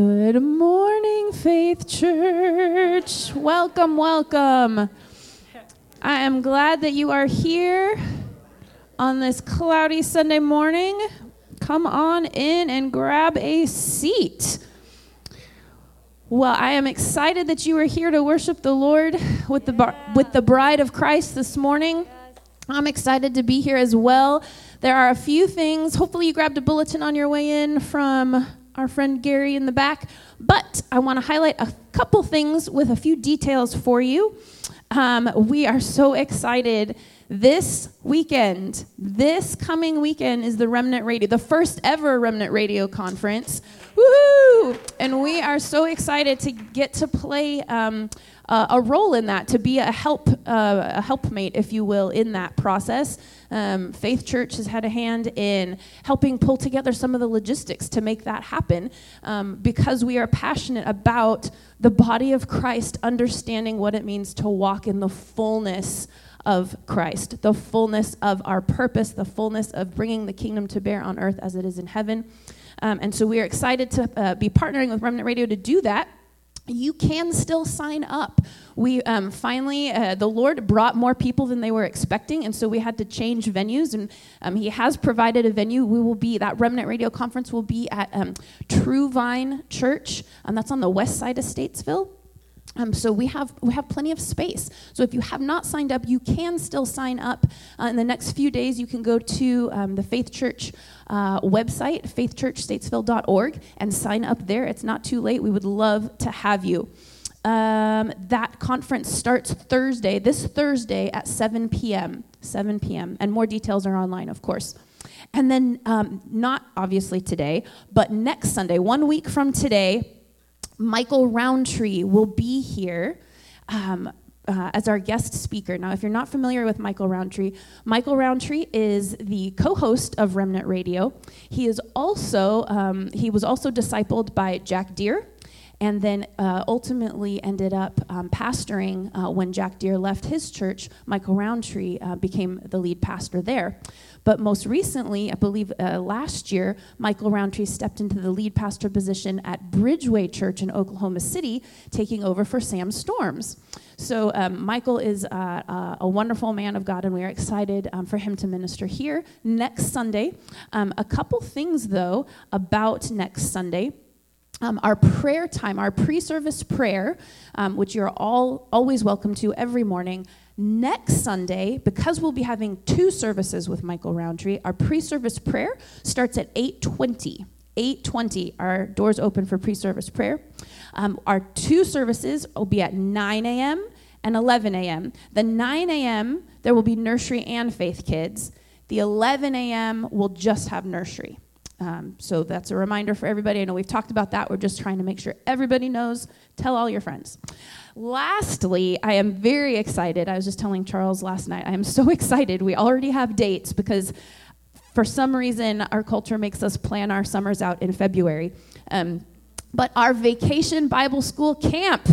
Good morning, Faith Church. Welcome, welcome. I am glad that you are here on this cloudy Sunday morning. Come on in and grab a seat. Well, I am excited that you are here to worship the Lord with the bride of Christ this morning. I'm excited to be here as well. There are a few things. Hopefully you grabbed a bulletin on your way in from our friend Gary in the back, but I want to highlight a couple things with a few details for you. We are so excited. This coming weekend is the Remnant Radio, the first ever Remnant Radio conference. Woohoo! And we are so excited to get to play a role in that, to be a helpmate, if you will, in that process. Faith Church has had a hand in helping pull together some of the logistics to make that happen, because we are passionate about the body of Christ understanding what it means to walk in the fullness of Christ, the fullness of our purpose, the fullness of bringing the kingdom to bear on earth as it is in heaven. And so we are excited to be partnering with Remnant Radio to do that. You can still sign up. We finally, the Lord brought more people than they were expecting, and so we had to change venues, and He has provided a venue. That Remnant Radio Conference will be at True Vine Church, and that's on the west side of Statesville. So we have plenty of space. So if you have not signed up, you can still sign up. In the next few days, you can go to the Faith Church website, faithchurchstatesville.org, and sign up there. It's not too late. We would love to have you. That conference starts this Thursday at 7 p.m. And more details are online, of course. And then not obviously today, but next Sunday, 1 week from today, Michael Roundtree will be here as our guest speaker. Now, if you're not familiar with Michael Roundtree is the co-host of Remnant Radio. He is also he was also discipled by Jack Deere, and then ultimately ended up pastoring when Jack Deere left his church. Michael Roundtree became the lead pastor there. But most recently, I believe last year, Michael Roundtree stepped into the lead pastor position at Bridgeway Church in Oklahoma City, taking over for Sam Storms. So Michael is a wonderful man of God, and we are excited for him to minister here next Sunday. A couple things, though, about next Sunday. Our prayer time, our pre-service prayer, which you're all always welcome to every morning. Next Sunday, because we'll be having two services with Michael Roundtree, our pre-service prayer starts at 8:20. 8:20, our doors open for pre-service prayer. Our two services will be at 9 a.m. and 11 a.m. The 9 a.m., there will be nursery and faith kids. The 11 a.m. will just have nursery. So that's a reminder for everybody. I know we've talked about that. We're just trying to make sure everybody knows. Tell all your friends. Lastly, I am very excited. I was just telling Charles last night, I am so excited. We already have dates because for some reason our culture makes us plan our summers out in February. But our Vacation Bible School Camp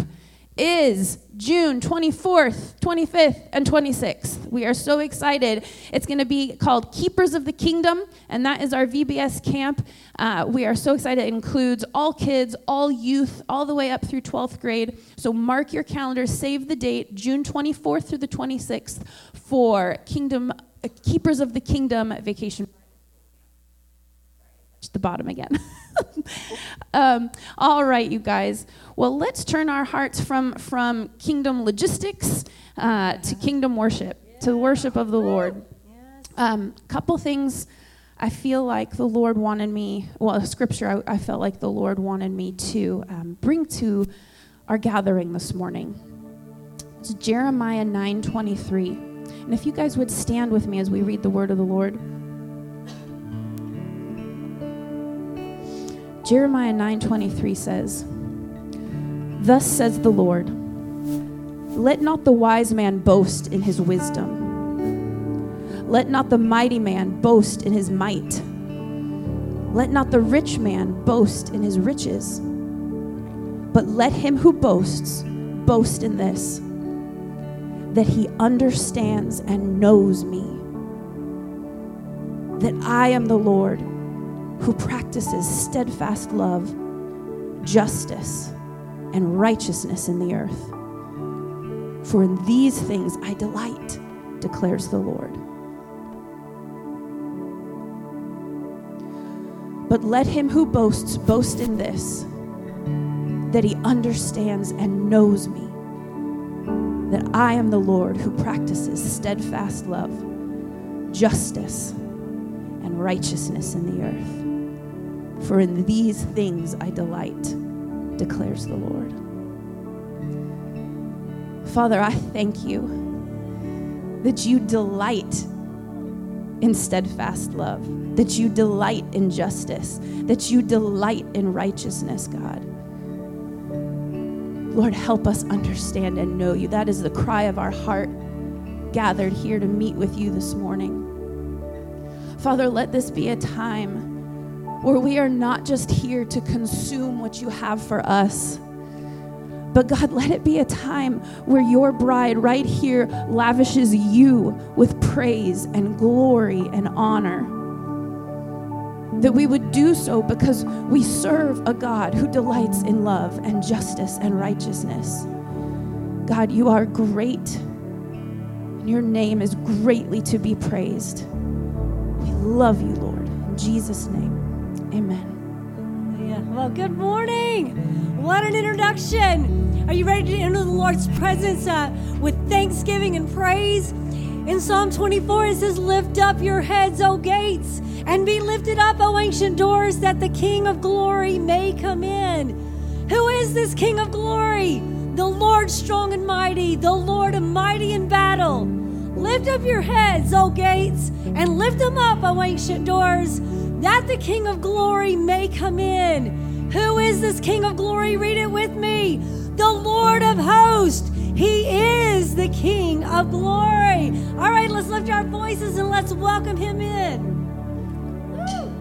is June 24th, 25th, and 26th. We are so excited. It's going to be called Keepers of the Kingdom, and that is our VBS camp. We are so excited. It includes all kids, all youth, all the way up through 12th grade. So mark your calendar, save the date, June 24th through the 26th for Keepers of the Kingdom Vacation. The bottom again. All right, you guys. Well, let's turn our hearts from kingdom logistics to kingdom worship, to the worship of the Lord. Couple things I feel like the Lord wanted me, well, a scripture I felt like the Lord wanted me to bring to our gathering this morning. It's Jeremiah 9:23. And if you guys would stand with me as we read the word of the Lord. Jeremiah 9:23 says, "Thus says the Lord, let not the wise man boast in his wisdom. Let not the mighty man boast in his might. Let not the rich man boast in his riches. But let him who boasts, boast in this, that he understands and knows me, that I am the Lord, who practices steadfast love, justice and righteousness in the earth. For in these things I delight, declares the Lord. But let him who boasts boast in this, that he understands and knows me, that I am the Lord who practices steadfast love, justice, and righteousness in the earth. For in these things I delight, declares the Lord. Father, I thank you that you delight in steadfast love, that you delight in justice, that you delight in righteousness, God. Lord, help us understand and know you. That is the cry of our heart gathered here to meet with you this morning. Father, let this be a time where we are not just here to consume what you have for us, but God, let it be a time where your bride right here lavishes you with praise and glory and honor. That we would do so because we serve a God who delights in love and justice and righteousness. God, you are great, and your name is greatly to be praised. We love you, Lord. In Jesus' name, amen. Well, good morning. What an introduction. Are you ready to enter the Lord's presence with thanksgiving and praise? In Psalm 24, it says, lift up your heads, O gates, and be lifted up, O ancient doors, that the King of glory may come in. Who is this King of glory? The Lord strong and mighty, the Lord mighty in battle. Lift up your heads, O gates, and lift them up, O ancient doors, that the King of glory may come in. Who is this King of glory? Read it with me. The Lord of hosts. He is the King of glory. All right, let's lift our voices and let's welcome him in. Well,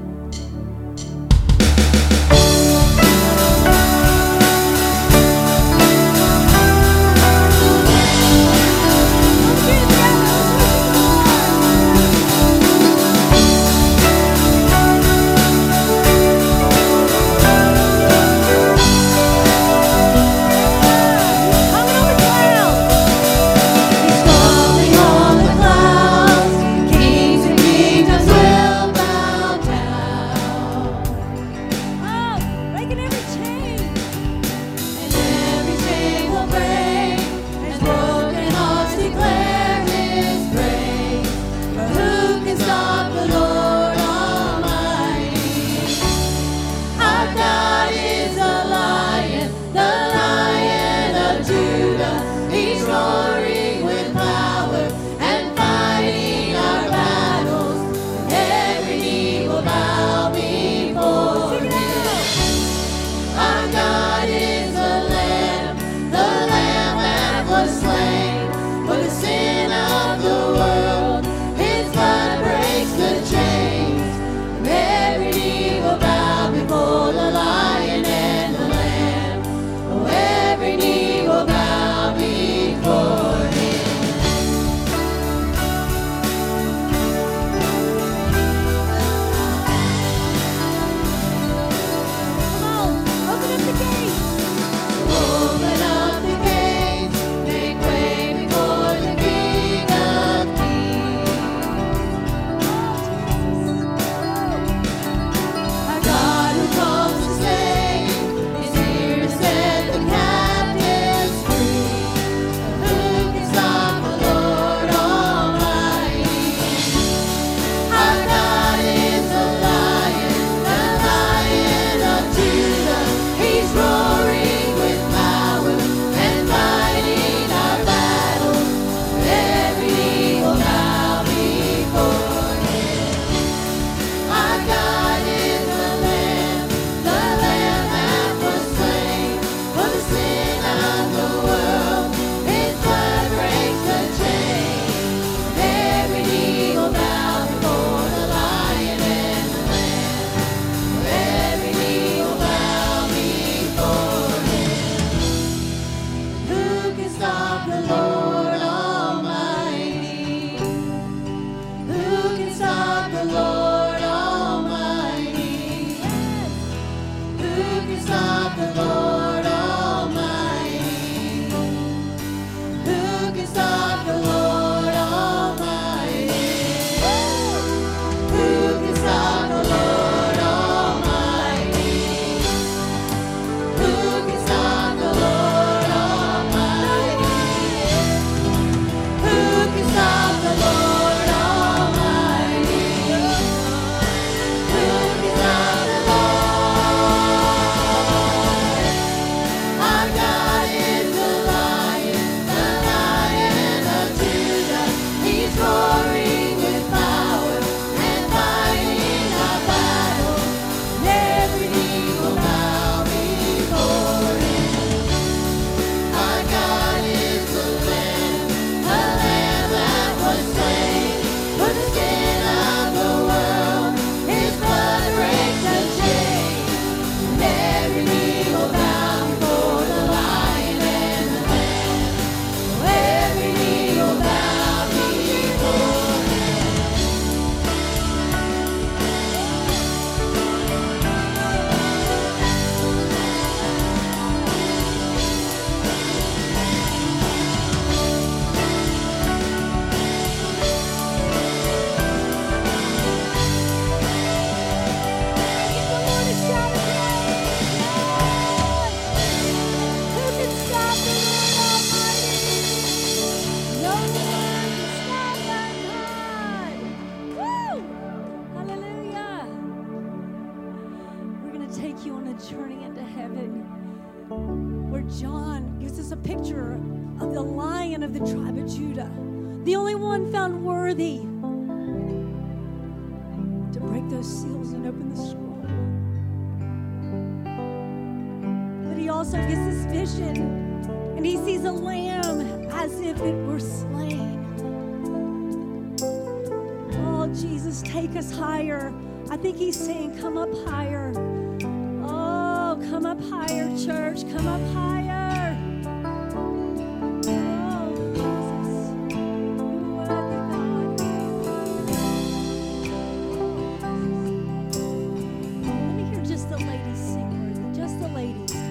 turning into heaven, where John gives us a picture of the Lion of the tribe of Judah, the only one found worthy to break those seals and open the scroll. But he also gets this vision, and he sees a lamb as if it were slain. Oh, Jesus, take us higher. I think he's saying, come up higher. Oh, come up higher, church. Come up higher. Oh, Jesus. You're worthy, God. Let me hear just the ladies sing. Just the ladies. Come on.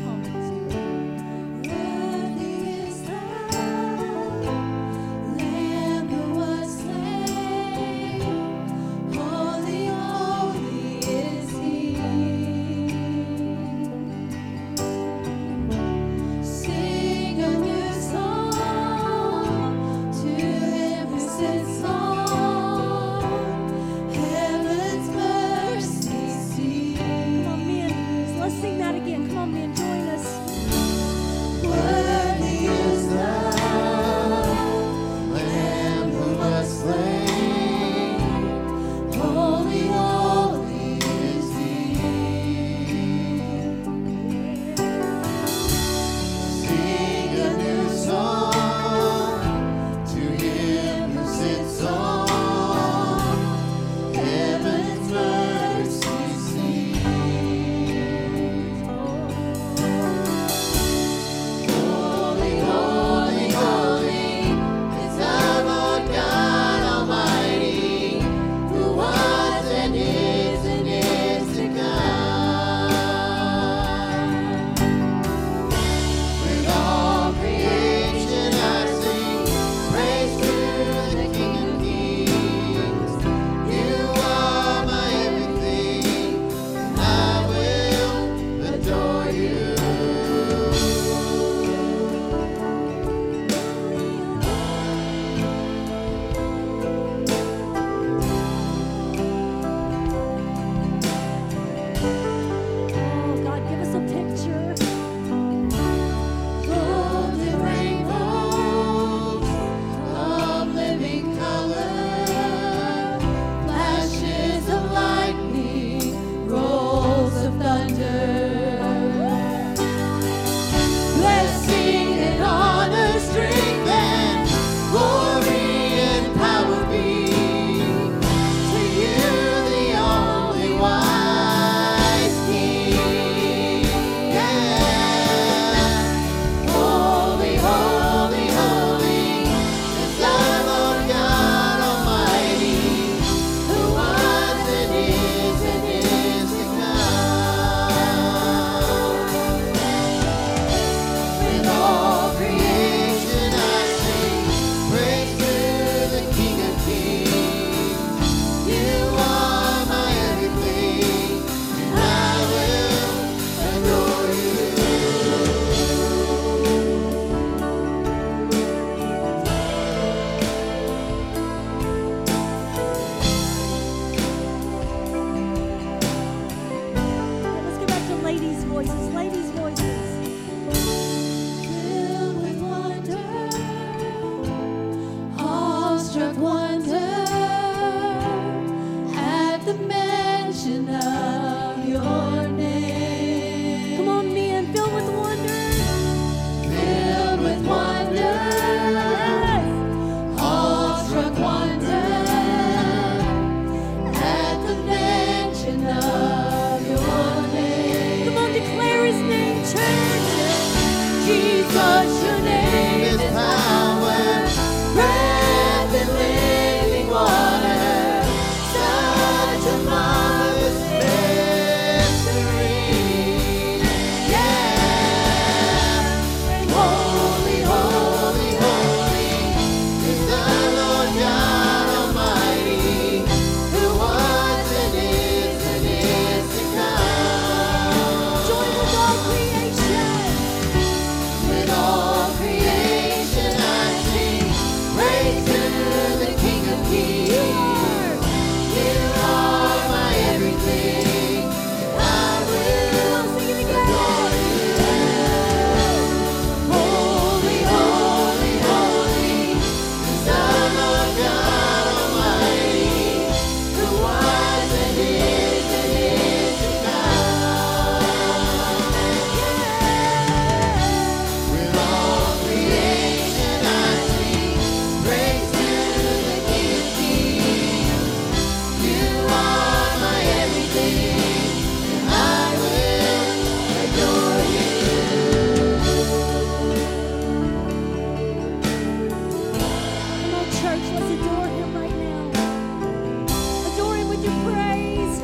Let's adore him right now. Adore him with your praise.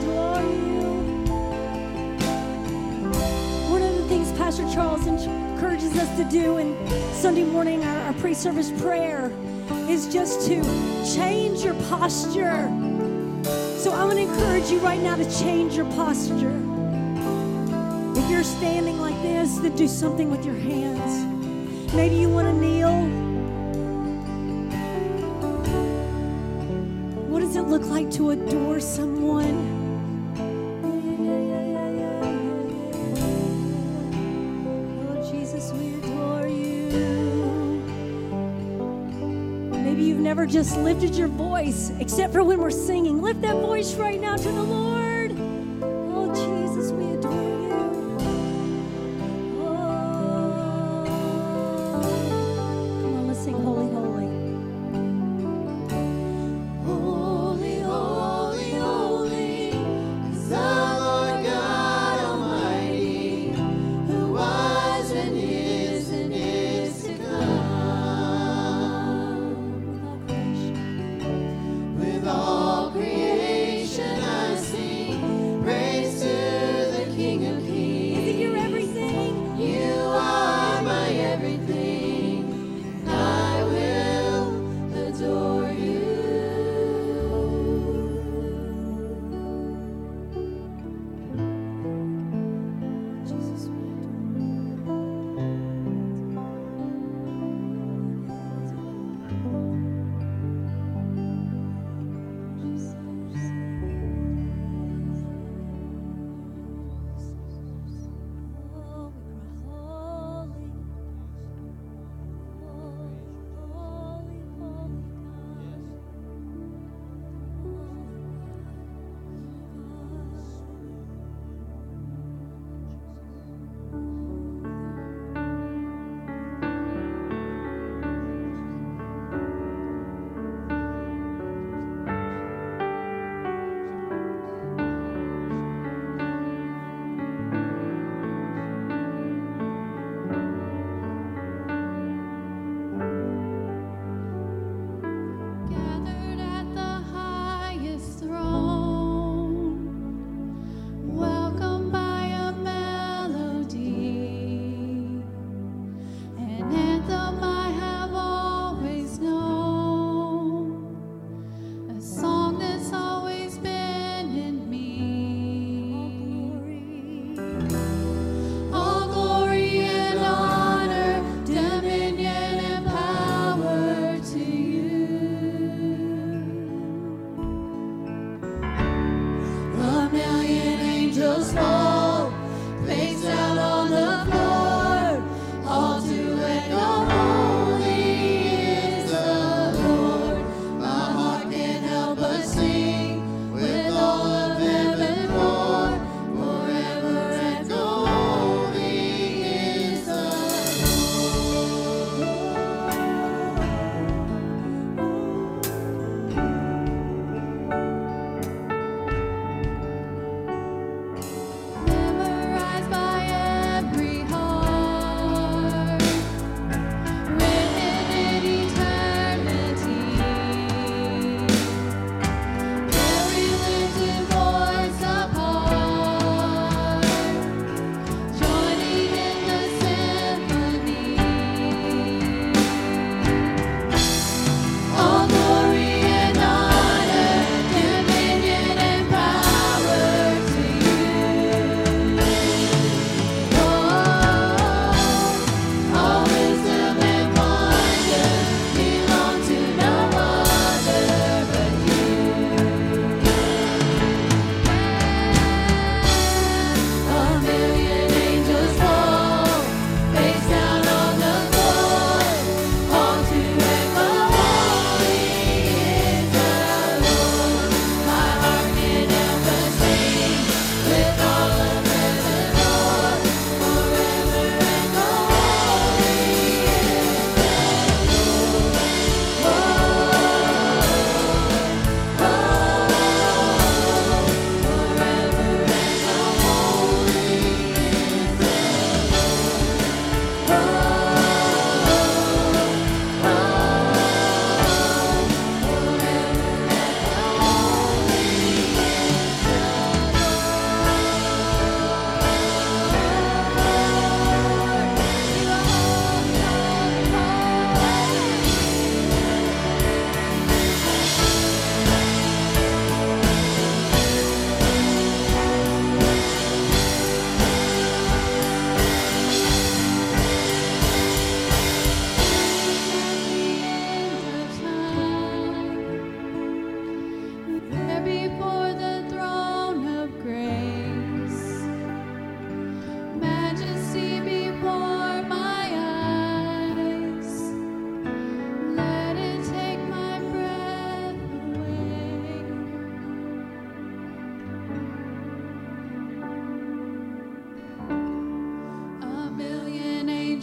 Adore you. One of the things Pastor Charles encourages us to do in Sunday morning, our pre-service prayer, is just to change your posture. So I want to encourage you right now to change your posture. If you're standing like this, then do something with your hands. Maybe you want to kneel. What does it look like to adore someone? Lord Jesus, we adore you. Maybe you've never just lifted your voice. Except for when we're singing. Lift that voice right now to the Lord. Oh, Jesus, we adore you. Oh, come on, let's sing Holy, Holy. Holy, holy, holy is the Lord God Almighty, who was and is to come. All creation I see.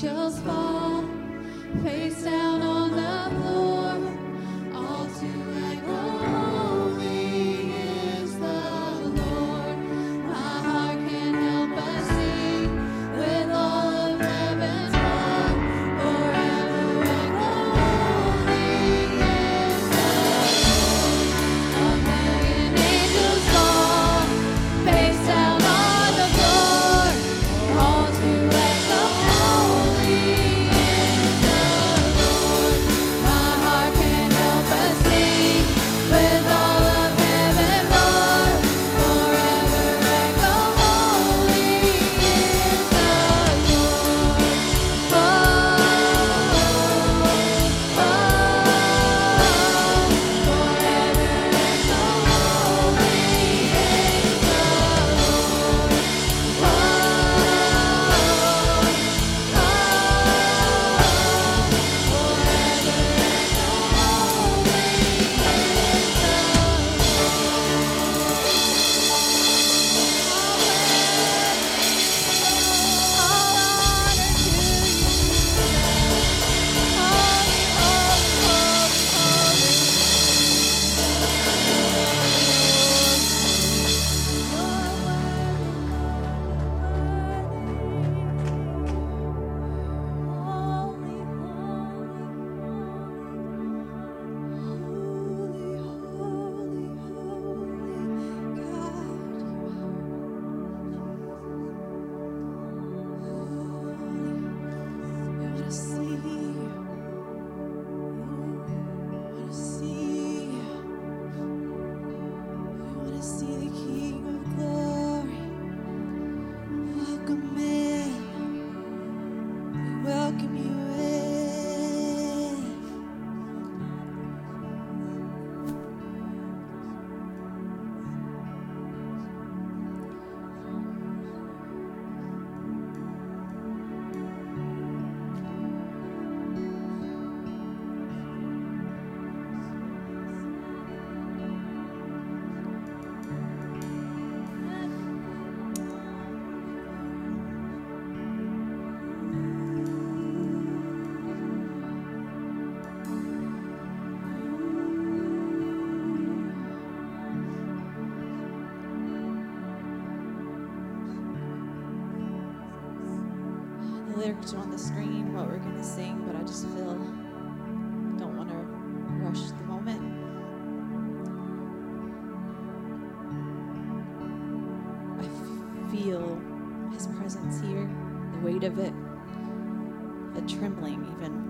angels fall, face down on the floor, all to let go. Lyrics are on the screen, what we're going to sing, but I just feel don't want to rush the moment. I feel his presence here, the weight of it, the trembling even.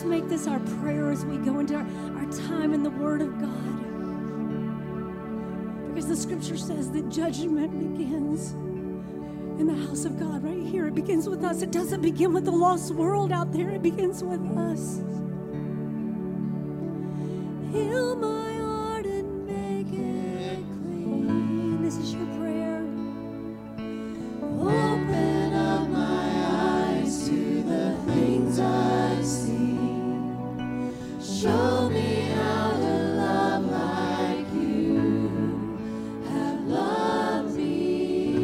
just make this our prayer as we go into our time in the Word of God. Because the Scripture says that judgment begins in the house of God right here. It begins with us. It doesn't begin with the lost world out there. It begins with us. Heal my heart and make it clean. This is your prayer. Open up my eyes to the things I've seen. Show me how to love like you have loved me.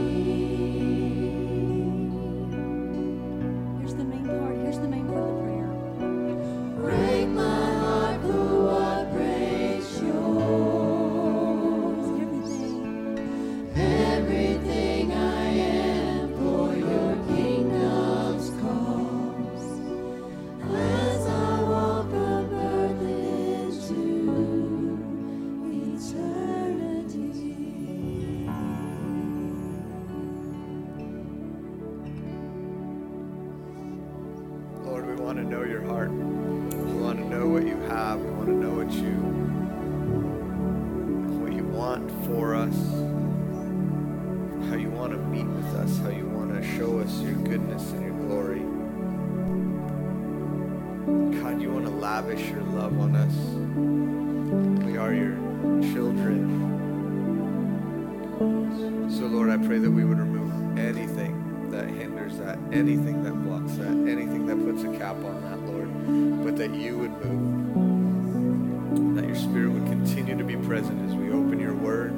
Here's the main part. Here's the main part of the prayer. Break my heart, Lord. Lavish your love on us. We are your children. So Lord, I pray that we would remove anything that hinders that, anything that blocks that, anything that puts a cap on that, Lord, but that you would move, that your Spirit would continue to be present as we open your word,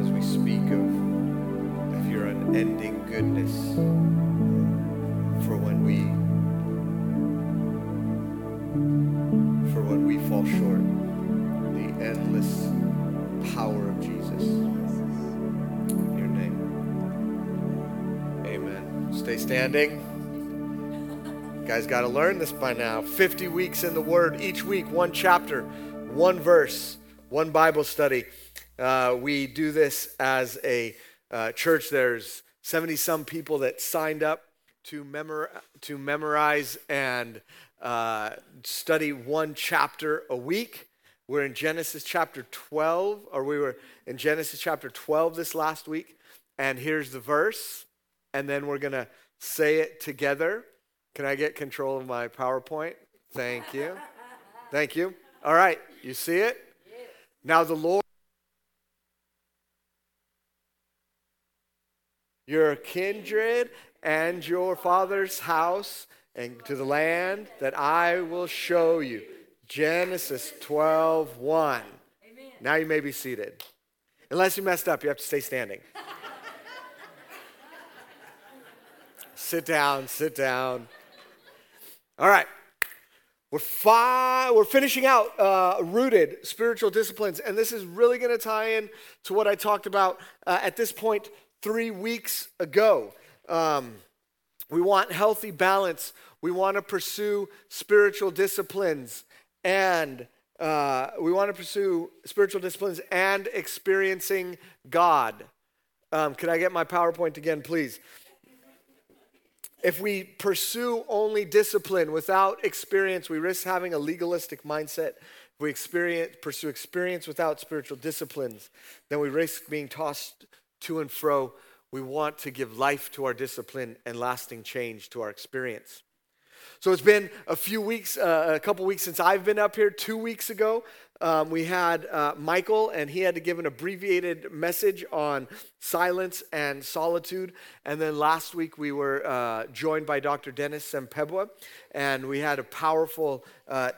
as we speak of your unending goodness for when we fall short, the endless power of Jesus. In your name. Amen. Stay standing. You guys got to learn this by now. 50 weeks in the Word. Each week, one chapter, one verse, one Bible study. We do this as a church. There's 70-some people that signed up to memorize and study one chapter a week. We're in Genesis chapter 12, or we were in Genesis chapter 12 this last week, and here's the verse, and then we're going to say it together. Can I get control of my PowerPoint? Thank you. Thank you. All right, you see it? Now the Lord, your kindred and your father's house, and to the land that I will show you. Genesis 12:1. Now you may be seated. Unless you messed up, you have to stay standing. Sit down, sit down. All right. We're finishing out rooted spiritual disciplines, and this is really going to tie in to what I talked about at this point 3 weeks ago. We want healthy balance. We want to pursue spiritual disciplines and experiencing God. Could I get my PowerPoint again, please? If we pursue only discipline without experience, we risk having a legalistic mindset. If we pursue experience without spiritual disciplines, then we risk being tossed to and fro. We want to give life to our discipline and lasting change to our experience. So it's been a couple weeks since I've been up here. 2 weeks ago, we had Michael, and he had to give an abbreviated message on silence and solitude. And then last week we were joined by Dr. Dennis Sempebwa, and we had a powerful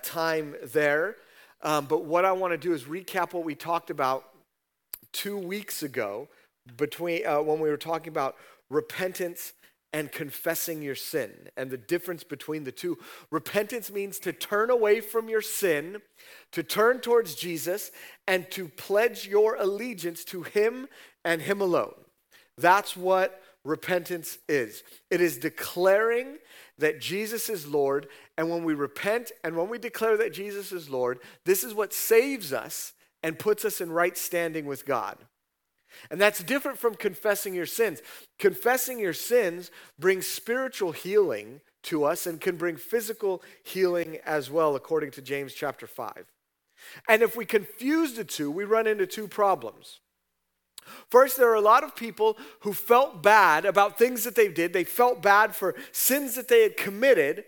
time there. But what I want to do is recap what we talked about 2 weeks ago, between when we were talking about repentance and confessing your sin and the difference between the two. Repentance means to turn away from your sin, to turn towards Jesus, and to pledge your allegiance to him and him alone. That's what repentance is. It is declaring that Jesus is Lord, and when we repent and when we declare that Jesus is Lord, this is what saves us and puts us in right standing with God. And that's different from confessing your sins. Confessing your sins brings spiritual healing to us and can bring physical healing as well, according to James chapter 5. And if we confuse the two, we run into two problems. First, there are a lot of people who felt bad about things that they did. They felt bad for sins that they had committed,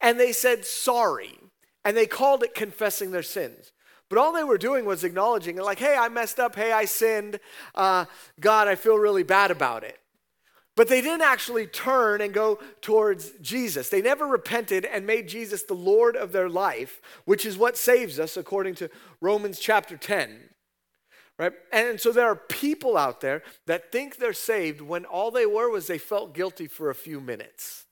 and they said sorry, and they called it confessing their sins. But all they were doing was acknowledging, like, hey, I messed up, hey, I sinned, God, I feel really bad about it. But they didn't actually turn and go towards Jesus. They never repented and made Jesus the Lord of their life, which is what saves us according to Romans chapter 10, right? And so there are people out there that think they're saved when all they were was they felt guilty for a few minutes.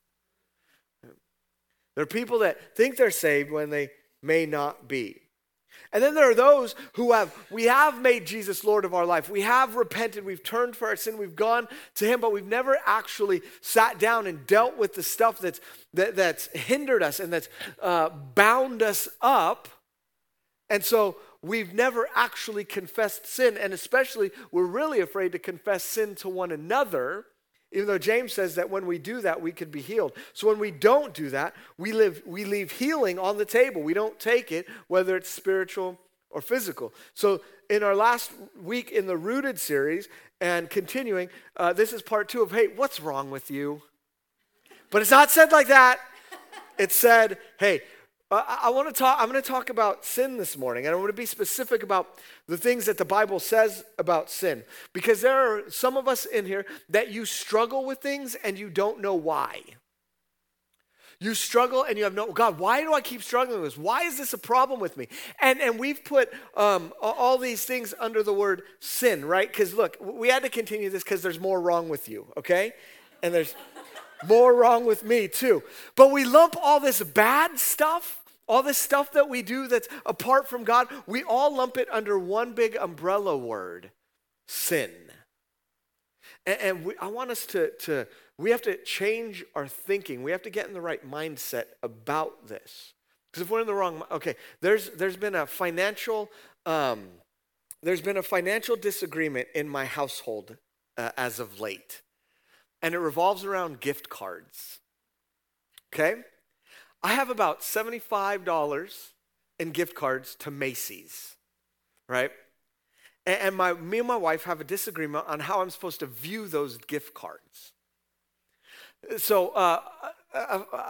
There are people that think they're saved when they may not be. And then there are those who we have made Jesus Lord of our life. We have repented. We've turned for our sin. We've gone to him, but we've never actually sat down and dealt with the stuff that's hindered us and that's bound us up. And so we've never actually confessed sin. And especially, we're really afraid to confess sin to one another, even though James says that when we do that, we could be healed. So when we don't do that, we leave healing on the table. We don't take it, whether it's spiritual or physical. So in our last week in the Rooted series and continuing, this is part 2 of, hey, what's wrong with you? But it's not said like that. It's said, hey, I'm going to talk about sin this morning, and I want to be specific about the things that the Bible says about sin, because there are some of us in here that you struggle with things and you don't know why. You struggle and you have no, God, why do I keep struggling with this? Why is this a problem with me? And we've put all these things under the word sin, right? Because look, we had to continue this because there's more wrong with you, okay? And there's more wrong with me too. But we lump all this bad stuff, all this stuff that we do that's apart from God, we all lump it under one big umbrella word, sin. And I want us to we have to change our thinking. We have to get in the right mindset about this. Because if we're in the wrong, there's been a financial disagreement in my household as of late. And it revolves around gift cards, okay? I have about $75 in gift cards to Macy's, right? And me and my wife have a disagreement on how I'm supposed to view those gift cards. So, I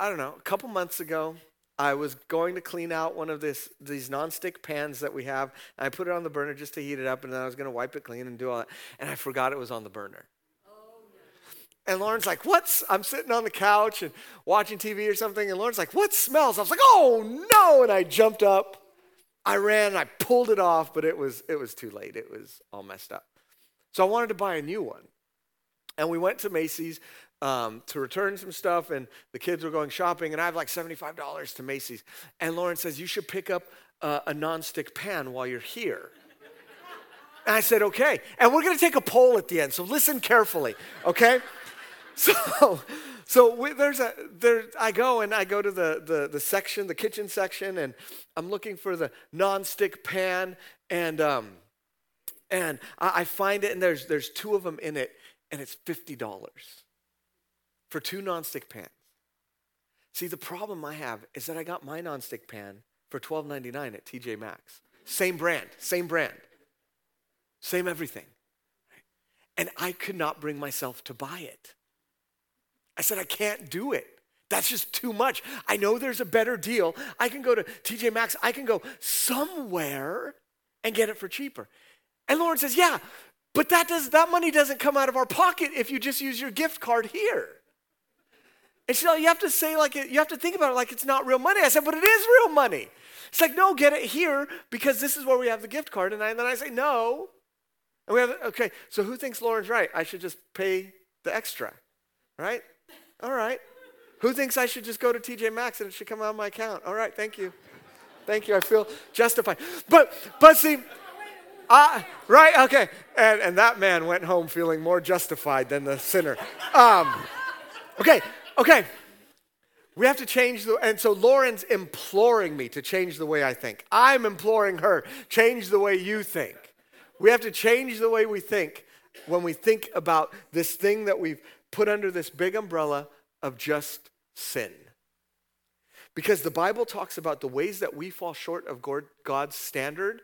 don't know, a couple months ago, I was going to clean out one of these nonstick pans that we have, and I put it on the burner just to heat it up, and then I was gonna wipe it clean and do all that, and I forgot it was on the burner. And Lauren's like, I'm sitting on the couch and watching TV or something, and Lauren's like, what smells? I was like, oh no, and I jumped up. I ran and I pulled it off, but it was too late. It was all messed up. So I wanted to buy a new one. And we went to Macy's to return some stuff, and the kids were going shopping, and I have like $75 to Macy's. And Lauren says, you should pick up a nonstick pan while you're here. And I said, okay. And we're going to take a poll at the end, so listen carefully, okay? I go to the section, the kitchen section, and I'm looking for the nonstick pan, and I find it, and there's two of them in it, and it's $50 for two nonstick pans. See, the problem I have is that I got my nonstick pan for $12.99 at TJ Maxx, same brand, same everything, and I could not bring myself to buy it. I said, I can't do it. That's just too much. I know there's a better deal. I can go to TJ Maxx. I can go somewhere and get it for cheaper. And Lauren says, yeah, but that money doesn't come out of our pocket if you just use your gift card here. And she's like, you have to think about it like it's not real money. I said, but it is real money. It's like, no, get it here because this is where we have the gift card. And then I say, no. And we have, okay, so who thinks Lauren's right? I should just pay the extra, right? All right. Who thinks I should just go to TJ Maxx and it should come out of my account? All right, thank you. Thank you, I feel justified. But see, right, okay. And that man went home feeling more justified than the sinner. Okay. We have to change and so Lauren's imploring me to change the way I think. I'm imploring her, change the way you think. We have to change the way we think when we think about this thing that we've put under this big umbrella of just sin. Because the Bible talks about the ways that we fall short of God's standard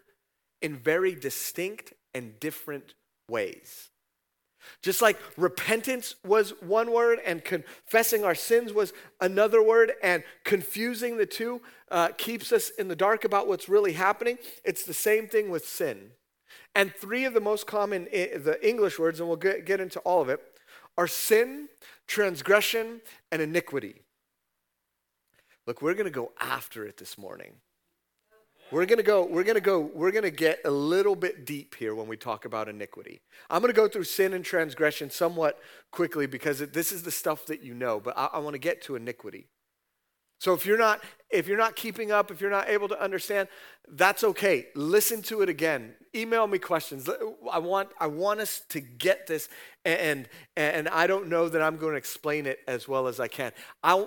in very distinct and different ways. Just like repentance was one word and confessing our sins was another word, and confusing the two keeps us in the dark about what's really happening, it's the same thing with sin. And three of the most common, the English words, and we'll get into all of it, are sin, transgression, and iniquity. Look, we're going to go after it this morning. We're going to get a little bit deep here when we talk about iniquity. I'm going to go through sin and transgression somewhat quickly because this is the stuff that you know, but I want to get to iniquity. So if you're not keeping up, if you're not able to understand, that's okay. Listen to it again. Email me questions. I want us to get this, and I don't know that I'm going to explain it as well as I can.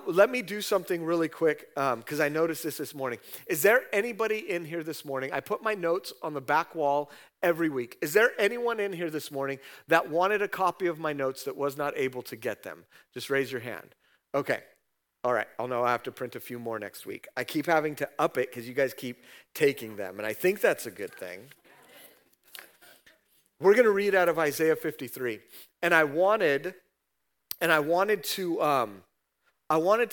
Let me do something really quick because I noticed this morning. Is there anybody in here this morning? I put my notes on the back wall every week. Is there anyone in here this morning that wanted a copy of my notes that was not able to get them? Just raise your hand. Okay. All right, I'll know I have to print a few more next week. I keep having to up it because you guys keep taking them, and I think that's a good thing. We're going to read out of Isaiah 53, and I wanted to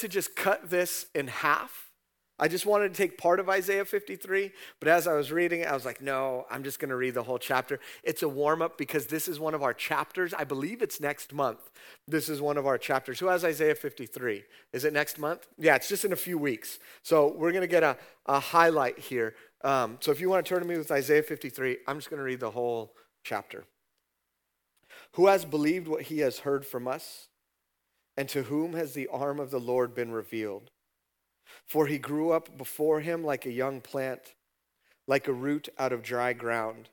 just cut this in half. I just wanted to take part of Isaiah 53, but as I was reading it, I was like, no, I'm just going to read the whole chapter. It's a warm-up because this is one of our chapters. I believe it's next month. This is one of our chapters. Who has Isaiah 53? Is it next month? Yeah, it's just in a few weeks. So we're going to get a highlight here. So if you want to turn to me with Isaiah 53, I'm just going to read the whole chapter. Who has believed what he has heard from us? And to whom has the arm of the Lord been revealed? For he grew up before him like a young plant, like a root out of dry ground.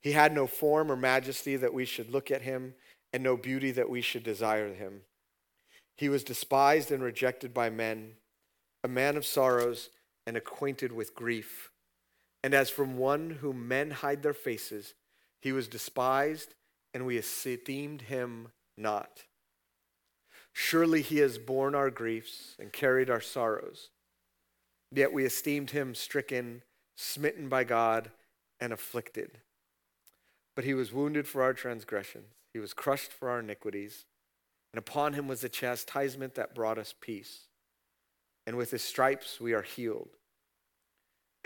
He had no form or majesty that we should look at him, and no beauty that we should desire him. He was despised and rejected by men, a man of sorrows and acquainted with grief. And as from one whom men hide their faces, he was despised, and we esteemed him not. Surely he has borne our griefs and carried our sorrows. Yet we esteemed him stricken, smitten by God, and afflicted. But he was wounded for our transgressions. He was crushed for our iniquities. And upon him was the chastisement that brought us peace. And with his stripes we are healed.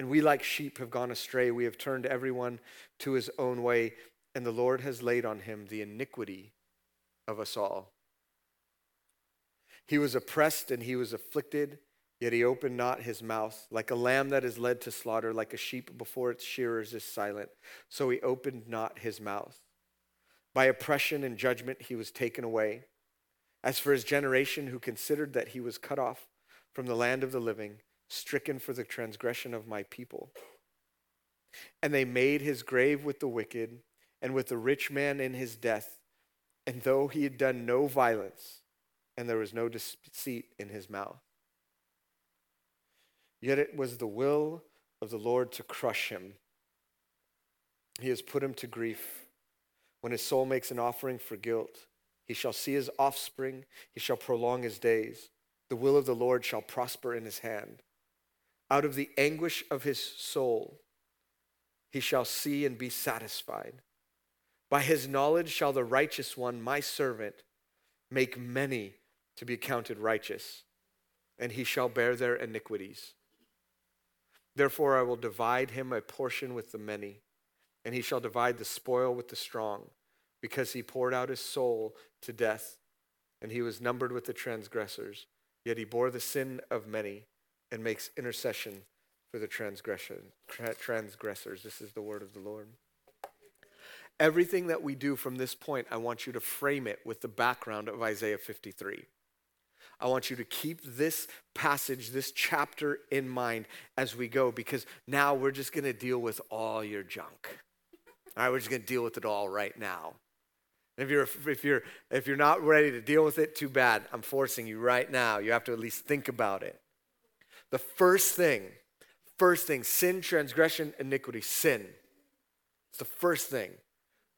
And we like sheep have gone astray. We have turned everyone to his own way. And the Lord has laid on him the iniquity of us all. He was oppressed and he was afflicted, yet he opened not his mouth. Like a lamb that is led to slaughter, like a sheep before its shearers is silent, so he opened not his mouth. By oppression and judgment he was taken away. As for his generation who considered that he was cut off from the land of the living, stricken for the transgression of my people. And they made his grave with the wicked and with the rich man in his death, and though he had done no violence, and there was no deceit in his mouth. Yet it was the will of the Lord to crush him. He has put him to grief. When his soul makes an offering for guilt, he shall see his offspring, he shall prolong his days. The will of the Lord shall prosper in his hand. Out of the anguish of his soul, he shall see and be satisfied. By his knowledge shall the righteous one, my servant, make many to be counted righteous, and he shall bear their iniquities. Therefore I will divide him a portion with the many, and he shall divide the spoil with the strong, because he poured out his soul to death, and he was numbered with the transgressors. Yet he bore the sin of many, and makes intercession for the transgressors. This is the word of the Lord. Everything that we do from this point, I want you to frame it with the background of Isaiah 53. I want you to keep this passage, this chapter in mind as we go, because now we're just going to deal with all your junk. All right, we're just going to deal with it all right now. And if you're not ready to deal with it, too bad. I'm forcing you right now. You have to at least think about it. The first thing, sin, transgression, iniquity, sin. It's the first thing.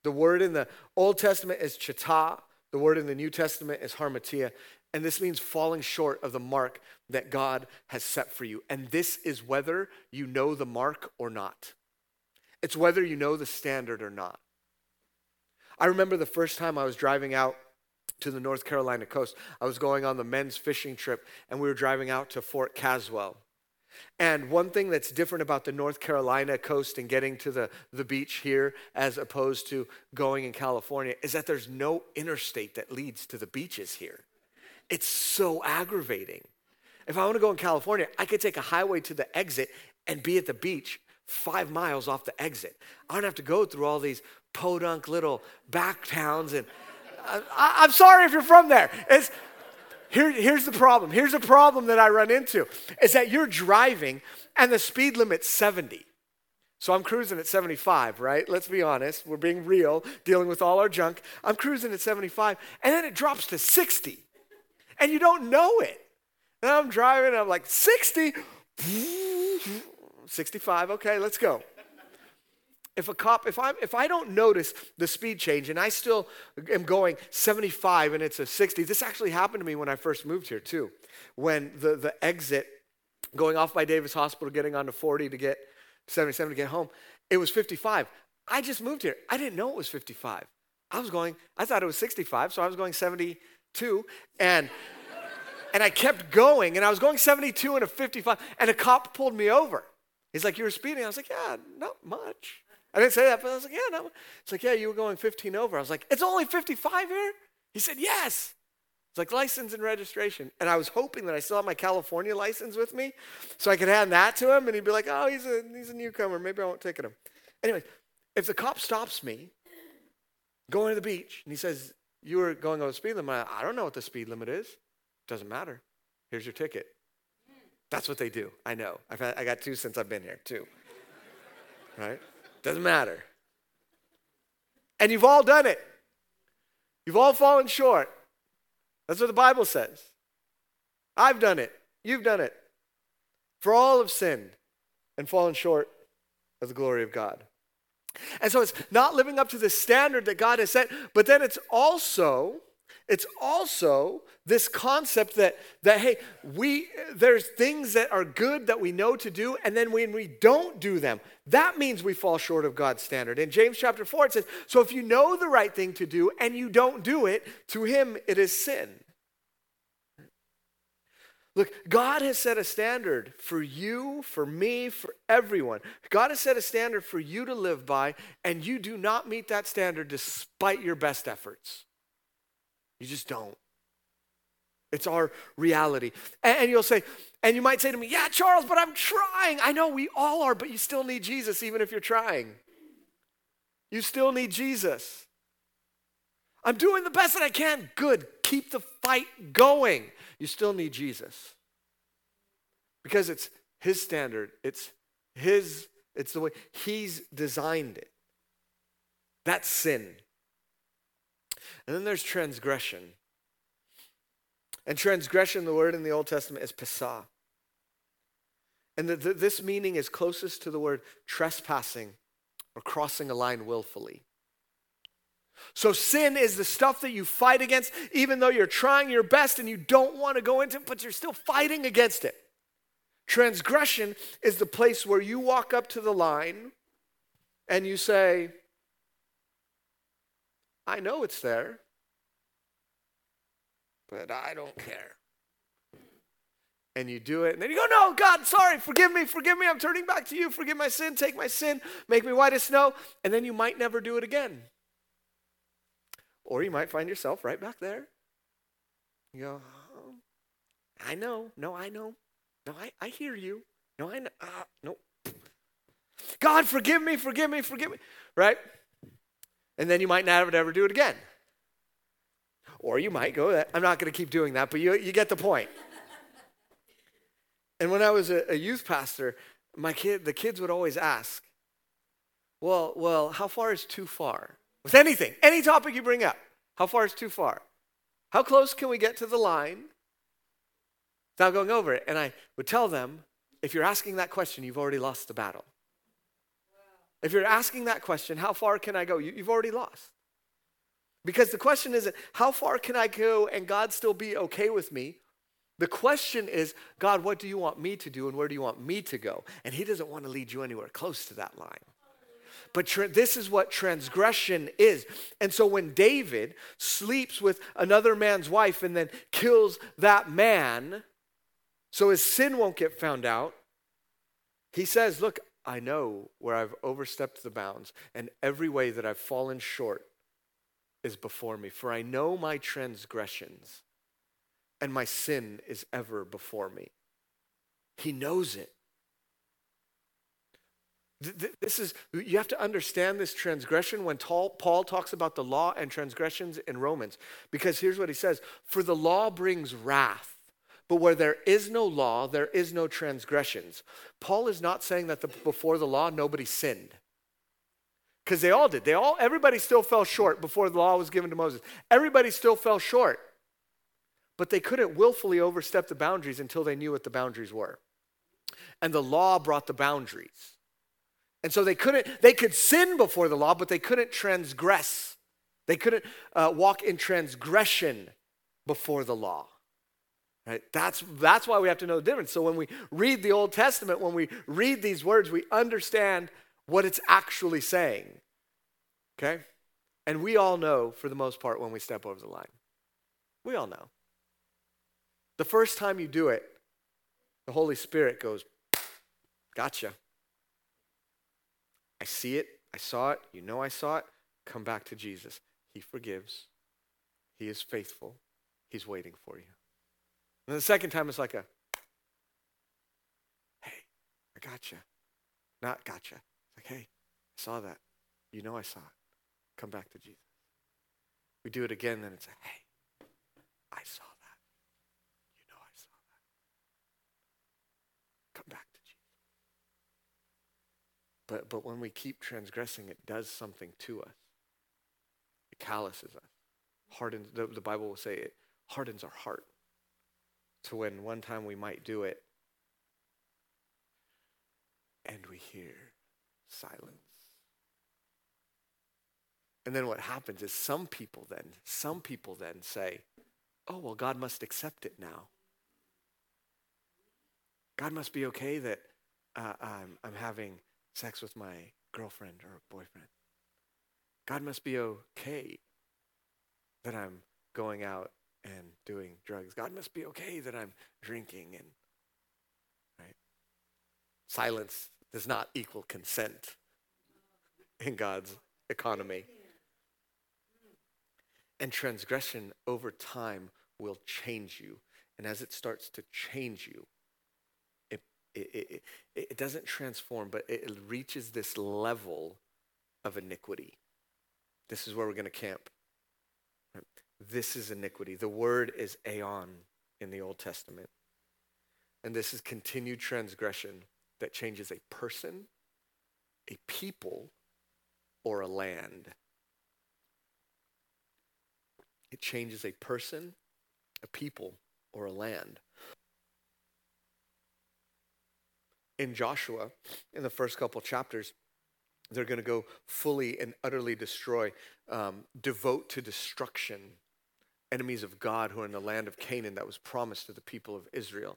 The word in the Old Testament is chata. The word in the New Testament is harmatia. And this means falling short of the mark that God has set for you. And this is whether you know the mark or not. It's whether you know the standard or not. I remember the first time I was driving out to the North Carolina coast. I was going on the men's fishing trip, and we were driving out to Fort Caswell. And one thing that's different about the North Carolina coast and getting to the beach here as opposed to going in California is that there's no interstate that leads to the beaches here. It's so aggravating. If I want to go in California, I could take a highway to the exit and be at the beach 5 miles off the exit. I don't have to go through all these podunk little back towns. And I'm sorry if you're from there. Here's the problem. Here's a problem that I run into is that you're driving and the speed limit's 70. So I'm cruising at 75, right? Let's be honest. We're being real, dealing with all our junk. I'm cruising at 75, and then it drops to 60, and you don't know it. And I'm driving, and I'm like, 60? 65, okay, let's go. If I don't notice the speed change and I still am going 75 and it's a 60, this actually happened to me when I first moved here too. When the exit going off by Davis Hospital, getting onto 40 to get 77 to get home, it was 55. I just moved here. I didn't know it was 55. I thought it was 65, so I was going 72 and I kept going, and I was going 72 and a 55, and a cop pulled me over. He's like, "You were speeding." I was like, "Yeah, not much." I didn't say that, but I was like, "Yeah, no." It's like, "Yeah, you were going 15 over." I was like, "It's only 55 here?" He said, "Yes." It's like license and registration. And I was hoping that I still had my California license with me so I could hand that to him, and he'd be like, "Oh, he's a newcomer. Maybe I won't ticket him." Anyway, if the cop stops me going to the beach and he says, "You were going over the speed limit," I don't know what the speed limit is. Doesn't matter. Here's your ticket. That's what they do. I know. I got two since I've been here, two. Right? Doesn't matter. And you've all done it. You've all fallen short. That's what the Bible says. I've done it. You've done it. For all have sinned and fallen short of the glory of God. And so it's not living up to the standard that God has set, but then it's also this concept that hey, there's things that are good that we know to do, and then when we don't do them, that means we fall short of God's standard. In James chapter 4, it says, "So if you know the right thing to do and you don't do it, to him it is sin." Look, God has set a standard for you, for me, for everyone. God has set a standard for you to live by, and you do not meet that standard despite your best efforts. You just don't. It's our reality. And you'll say, and you might say to me, "Yeah, Charles, but I'm trying." I know we all are, but you still need Jesus even if you're trying. You still need Jesus. "I'm doing the best that I can." Good. Keep the fight going. You still need Jesus. Because it's his standard. It's the way he's designed it. That's sin. And then there's transgression. And transgression, the word in the Old Testament is pesah. And this meaning is closest to the word trespassing or crossing a line willfully. So sin is the stuff that you fight against even though you're trying your best and you don't want to go into it, but you're still fighting against it. Transgression is the place where you walk up to the line and you say, "I know it's there, but I don't care." And you do it, and then you go, "No, God, sorry, forgive me, I'm turning back to you, forgive my sin, take my sin, make me white as snow," and then you might never do it again. Or you might find yourself right back there. You go, "Oh, I know, no, I know, no, I hear you, no, I know, nope. God, forgive me, right? And then you might not ever do it again. Or you might go, "I'm not going to keep doing that," but you get the point. And when I was a youth pastor, the kids would always ask, well, "How far is too far?" With anything, any topic you bring up, how far is too far? How close can we get to the line without going over it? And I would tell them, if you're asking that question, you've already lost the battle. If you're asking that question, "How far can I go?" You've already lost. Because the question isn't, how far can I go and God still be okay with me? The question is, God, what do you want me to do and where do you want me to go? And he doesn't want to lead you anywhere close to that line. But this is what transgression is. And so when David sleeps with another man's wife and then kills that man, so his sin won't get found out, he says, look, I know where I've overstepped the bounds, and every way that I've fallen short is before me, for I know my transgressions and my sin is ever before me. He knows it. This is, you have to understand this transgression when Paul talks about the law and transgressions in Romans, because here's what he says: for the law brings wrath, but where there is no law, there is no transgressions. Paul is not saying that before the law, nobody sinned. Because they all did. Everybody still fell short before the law was given to Moses. Everybody still fell short. But they couldn't willfully overstep the boundaries until they knew what the boundaries were. And the law brought the boundaries. And so they could sin before the law, but they couldn't transgress. They couldn't walk in transgression before the law. Right? That's why we have to know the difference. So when we read the Old Testament, when we read these words, we understand what it's actually saying, okay? And we all know, for the most part, when we step over the line. We all know. The first time you do it, the Holy Spirit goes, gotcha. I see it. I saw it. You know I saw it. Come back to Jesus. He forgives. He is faithful. He's waiting for you. And the second time it's like a, hey, I gotcha. Not gotcha. It's like, hey, I saw that. You know I saw it. Come back to Jesus. We do it again, then it's like, hey, I saw that. You know I saw that. Come back to Jesus. But when we keep transgressing, it does something to us. It calluses us. Hardens. The Bible will say it hardens our heart. To when one time we might do it and we hear silence. And then what happens is some people then say, oh, well, God must accept it now. God must be okay that I'm having sex with my girlfriend or boyfriend. God must be okay that I'm going out and doing drugs. God must be okay that I'm drinking and, right? Silence does not equal consent in God's economy. And transgression over time will change you. And as it starts to change you, it doesn't transform, but it reaches this level of iniquity. This is where we're going to camp. Right? This is iniquity. The word is Achan in the Old Testament. And this is continued transgression that changes a person, a people, or a land. It changes a person, a people, or a land. In Joshua, in the first couple chapters, they're going to go fully and utterly destroy, devote to destruction, enemies of God who are in the land of Canaan that was promised to the people of Israel.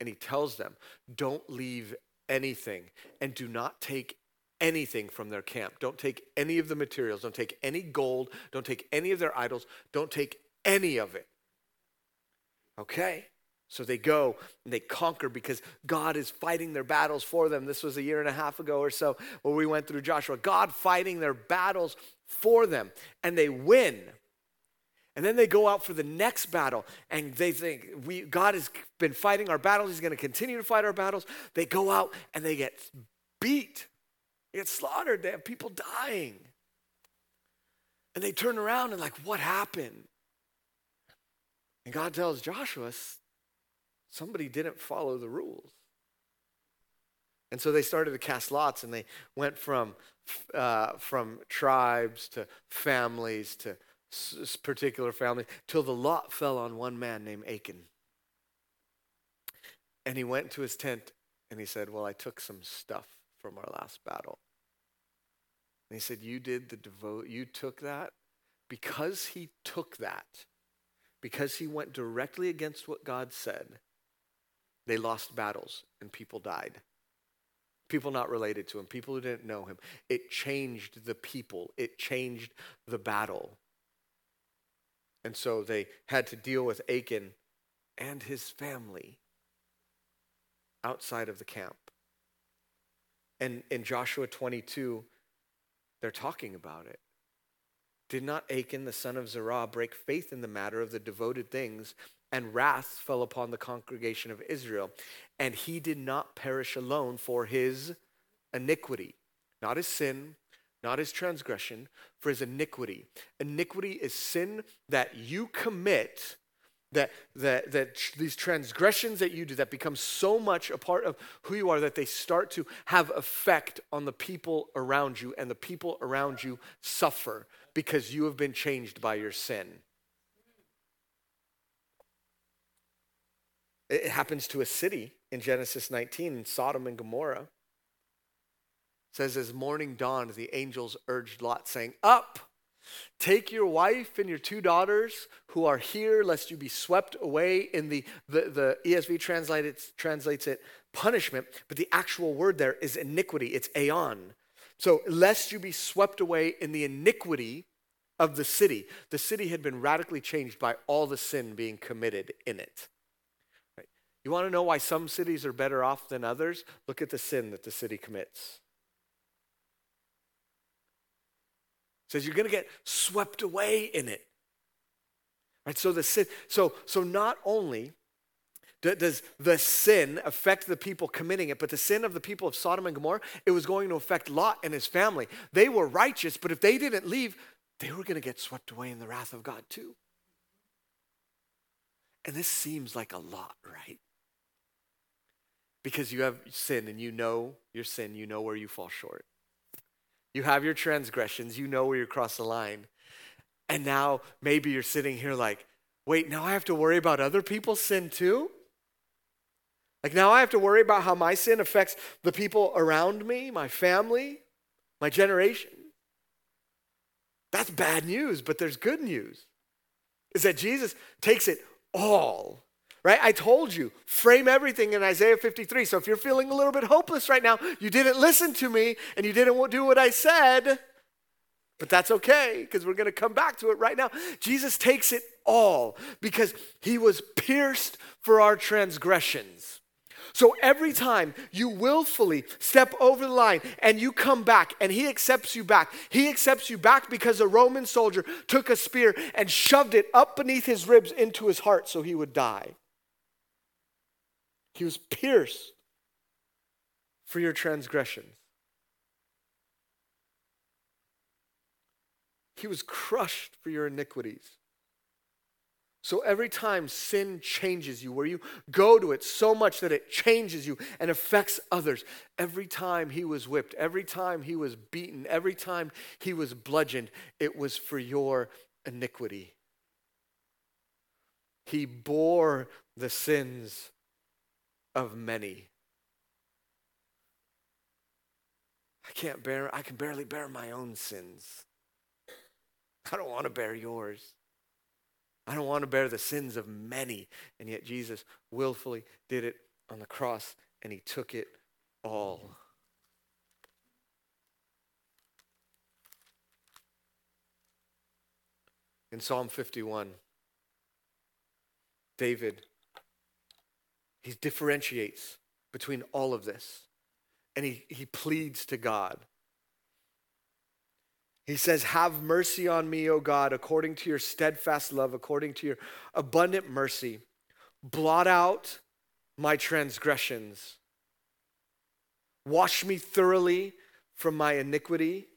And he tells them, don't leave anything and do not take anything from their camp. Don't take any of the materials. Don't take any gold. Don't take any of their idols. Don't take any of it. Okay? So they go and they conquer because God is fighting their battles for them. This was a year and a half ago or so where we went through Joshua. God fighting their battles for them. And they win. And then they go out for the next battle, and they think, God has been fighting our battles. He's going to continue to fight our battles. They go out, and they get beat. They get slaughtered. They have people dying. And they turn around and like, what happened? And God tells Joshua, somebody didn't follow the rules. And so they started to cast lots, and they went from tribes to families to particular family, till the lot fell on one man named Achan. And he went to his tent and he said, well, I took some stuff from our last battle. And he said, you took that because he took that, because he went directly against what God said, they lost battles and people died. People not related to him, people who didn't know him. It changed the people. It changed the battle. And so they had to deal with Achan and his family outside of the camp. And in Joshua 22, they're talking about it. Did not Achan, the son of Zerah, break faith in the matter of the devoted things? And wrath fell upon the congregation of Israel. And he did not perish alone for his iniquity. Not his sin, not his transgression, for his iniquity. Iniquity is sin that you commit, these transgressions that you do, that become so much a part of who you are that they start to have effect on the people around you, and the people around you suffer because you have been changed by your sin. It happens to a city in Genesis 19, in Sodom and Gomorrah. It says, as morning dawned, the angels urged Lot, saying, up, take your wife and your two daughters who are here, lest you be swept away. In the ESV translates it punishment, but the actual word there is iniquity. It's aeon. So lest you be swept away in the iniquity of the city. The city had been radically changed by all the sin being committed in it. You want to know why some cities are better off than others? Look at the sin that the city commits. It says you're going to get swept away in it. Right? So the sin. So not only does the sin affect the people committing it, but the sin of the people of Sodom and Gomorrah, it was going to affect Lot and his family. They were righteous, but if they didn't leave, they were going to get swept away in the wrath of God too. And this seems like a lot, right? Because you have sin and you know your sin, you know where you fall short. You have your transgressions, you know where you cross the line. And now maybe you're sitting here like, wait, now I have to worry about other people's sin too? Like now I have to worry about how my sin affects the people around me, my family, my generation. That's bad news, but there's good news. Is that Jesus takes it all. Right? I told you, frame everything in Isaiah 53. So if you're feeling a little bit hopeless right now, you didn't listen to me and you didn't do what I said, but that's okay because we're going to come back to it right now. Jesus takes it all because he was pierced for our transgressions. So every time you willfully step over the line and you come back and he accepts you back, because a Roman soldier took a spear and shoved it up beneath his ribs into his heart so he would die. He was pierced for your transgressions. He was crushed for your iniquities. So every time sin changes you, where you go to it so much that it changes you and affects others, every time he was whipped, every time he was beaten, every time he was bludgeoned, it was for your iniquity. He bore the sins of many. I can barely bear my own sins. I don't want to bear yours. I don't want to bear the sins of many. And yet Jesus willfully did it on the cross and he took it all. In Psalm 51, David, he differentiates between all of this. And he pleads to God. He says, have mercy on me, O God, according to your steadfast love, according to your abundant mercy. Blot out my transgressions. Wash me thoroughly from my iniquity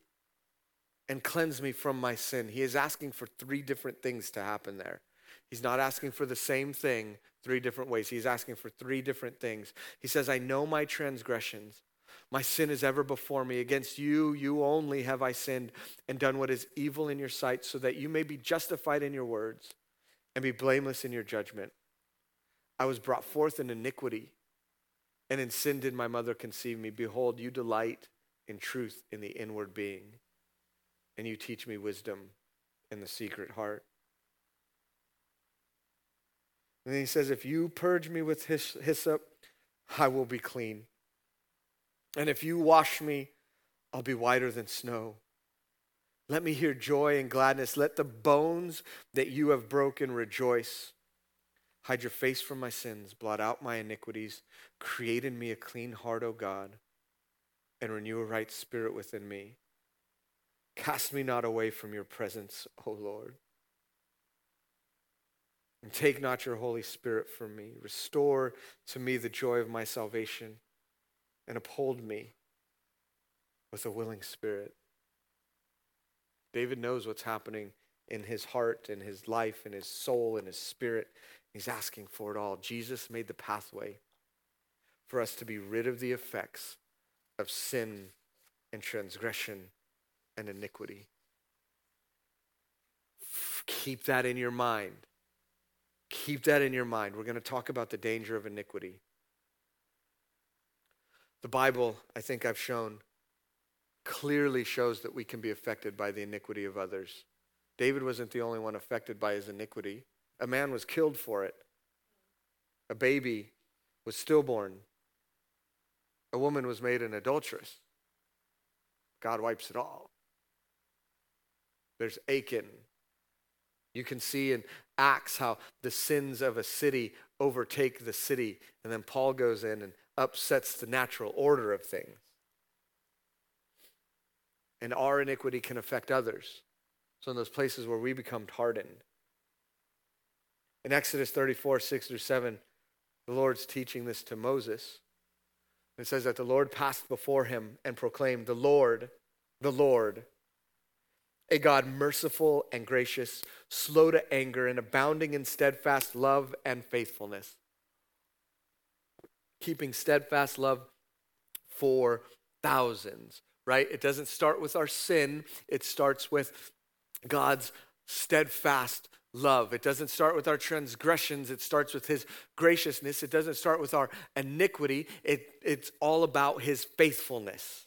and cleanse me from my sin. He is asking for three different things to happen there. He's not asking for the same thing three different ways. He's asking for three different things. He says, I know my transgressions. My sin is ever before me. Against you, you only have I sinned and done what is evil in your sight, so that you may be justified in your words and be blameless in your judgment. I was brought forth in iniquity, and in sin did my mother conceive me. Behold, you delight in truth in the inward being, and you teach me wisdom. and the secret heart. And then he says, if you purge me with hyssop, I will be clean. And if you wash me, I'll be whiter than snow. Let me hear joy and gladness. Let the bones that you have broken rejoice. Hide your face from my sins. Blot out my iniquities. Create in me a clean heart, O God, and renew a right spirit within me. Cast me not away from your presence, O Lord. And take not your Holy Spirit from me. Restore to me the joy of my salvation and uphold me with a willing spirit. David knows what's happening in his heart, in his life, in his soul, in his spirit. He's asking for it all. Jesus made the pathway for us to be rid of the effects of sin and transgression and iniquity. Keep that in your mind. Keep that in your mind. We're going to talk about the danger of iniquity. The Bible, I think I've shown, clearly shows that we can be affected by the iniquity of others. David wasn't the only one affected by his iniquity. A man was killed for it. A baby was stillborn. A woman was made an adulteress. God wipes it all. There's Achan. You can see in Acts how the sins of a city overtake the city, and then Paul goes in and upsets the natural order of things. And our iniquity can affect others. So in those places where we become hardened. In Exodus 34, 6-7, the Lord's teaching this to Moses. It says that the Lord passed before him and proclaimed, the Lord, a God merciful and gracious, slow to anger and abounding in steadfast love and faithfulness. Keeping steadfast love for thousands, right? It doesn't start with our sin. It starts with God's steadfast love. It doesn't start with our transgressions. It starts with his graciousness. It doesn't start with our iniquity. It's all about his faithfulness.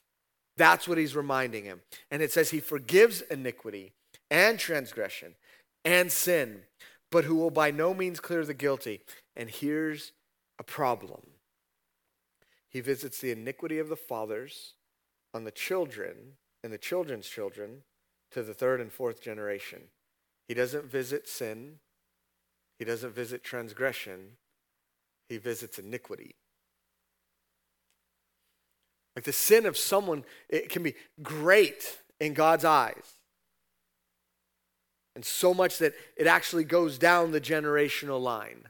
That's what he's reminding him. And it says he forgives iniquity and transgression and sin, but who will by no means clear the guilty. And here's a problem. He visits the iniquity of the fathers on the children and the children's children to the third and fourth generation. He doesn't visit sin. He doesn't visit transgression. He visits iniquity. Like the sin of someone, it can be great in God's eyes. And so much that it actually goes down the generational line.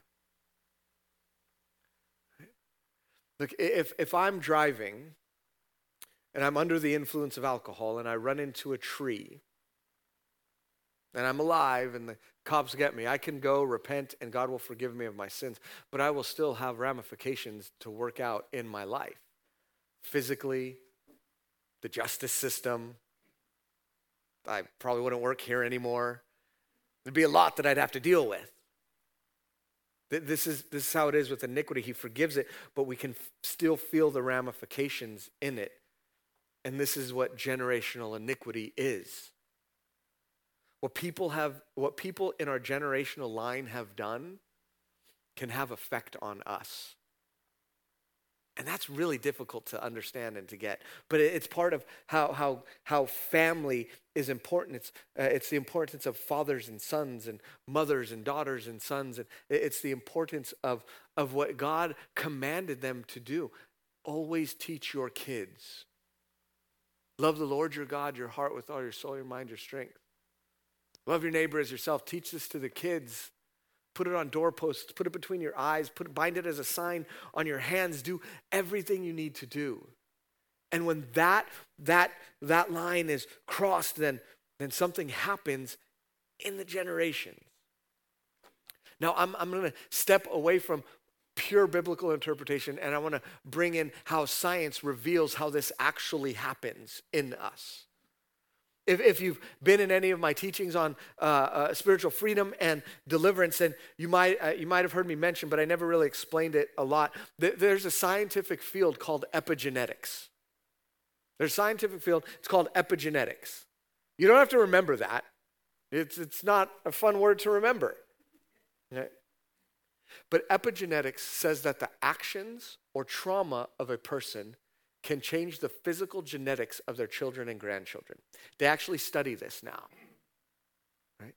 Look, if I'm driving and I'm under the influence of alcohol and I run into a tree and I'm alive and the cops get me, I can go repent and God will forgive me of my sins, but I will still have ramifications to work out in my life. Physically, the justice system. I probably wouldn't work here anymore. There'd be a lot that I'd have to deal with. This is how it is with iniquity. He forgives it, but we can still feel the ramifications in it. And this is what generational iniquity is. What people in our generational line have done can have effect on us. And that's really difficult to understand and to get. But it's part of how family is important. It's the importance of fathers and sons and mothers and daughters and sons. And it's the importance of what God commanded them to do. Always teach your kids. Love the Lord your God, your heart with all your soul, your mind, your strength. Love your neighbor as yourself. Teach this to the kids. Put it on doorposts. Put it between your eyes. Bind it as a sign on your hands. Do everything you need to do. And when that line is crossed, then something happens in the generations. Now, I'm going to step away from pure biblical interpretation, and I want to bring in how science reveals how this actually happens in us. If you've been in any of my teachings on spiritual freedom and deliverance, and you might have heard me mention, but I never really explained it a lot. There's a scientific field called epigenetics. It's called epigenetics. You don't have to remember that. It's not a fun word to remember. You know? But epigenetics says that the actions or trauma of a person can change the physical genetics of their children and grandchildren. They actually study this now. Right?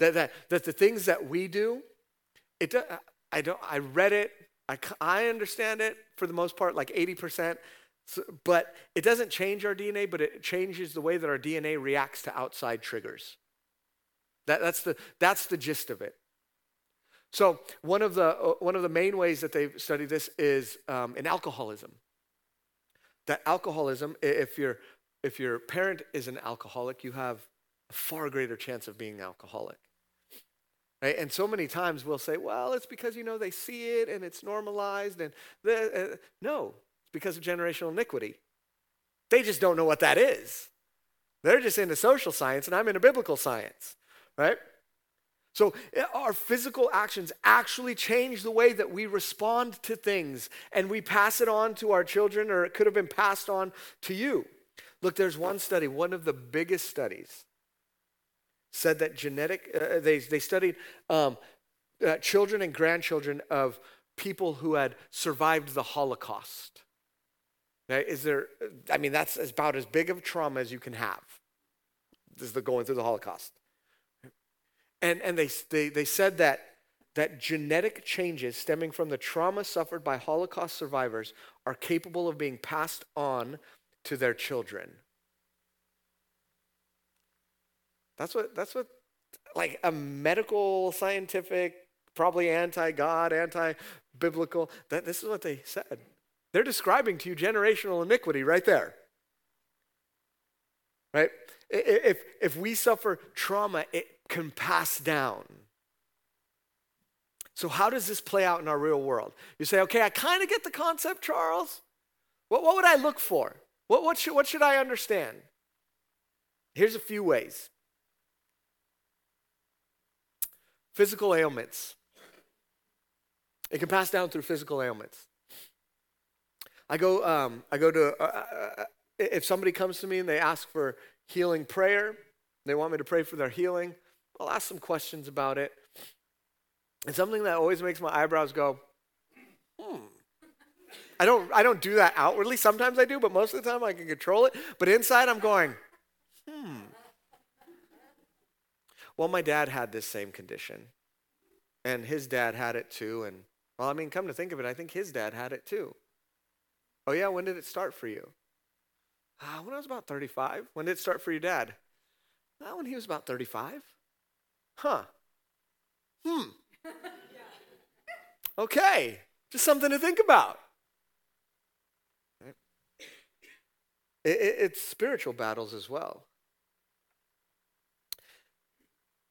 That the things that we do, I read it, I understand it for the most part, like 80%, but it doesn't change our DNA, but it changes the way that our DNA reacts to outside triggers. That's the gist of it. So one of the main ways that they've studied this is in alcoholism. That alcoholism, if your parent is an alcoholic, you have a far greater chance of being alcoholic. Right? And so many times we'll say, well, it's because, you know, they see it and it's normalized. And no, it's because of generational iniquity. They just don't know what that is. They're just into social science and I'm into biblical science, right? So our physical actions actually change the way that we respond to things, and we pass it on to our children, or it could have been passed on to you. Look, there's one study, one of the biggest studies, said that they studied children and grandchildren of people who had survived the Holocaust. Now, that's about as big of trauma as you can have. This is the going through the Holocaust. And they said that genetic changes stemming from the trauma suffered by Holocaust survivors are capable of being passed on to their children. That's what like a medical, scientific, probably anti-God, anti-biblical, this is what they said. They're describing to you generational iniquity right there. Right? If we suffer trauma, it can pass down. So how does this play out in our real world? You say, okay, I kind of get the concept, Charles. What would I look for? What should I understand? Here's a few ways. Physical ailments. It can pass down through physical ailments. I go to if somebody comes to me and they ask for healing prayer, they want me to pray for their healing, I'll ask some questions about it. And something that always makes my eyebrows go, I don't do that outwardly. Sometimes I do, but most of the time I can control it. But inside I'm going, Well, my dad had this same condition. And his dad had it too. And, well, I mean, come to think of it, I think his dad had it too. Oh, yeah, when did it start for you? When I was about 35. When did it start for your dad? Not when he was about 35. Huh. Okay. Just something to think about. It's spiritual battles as well.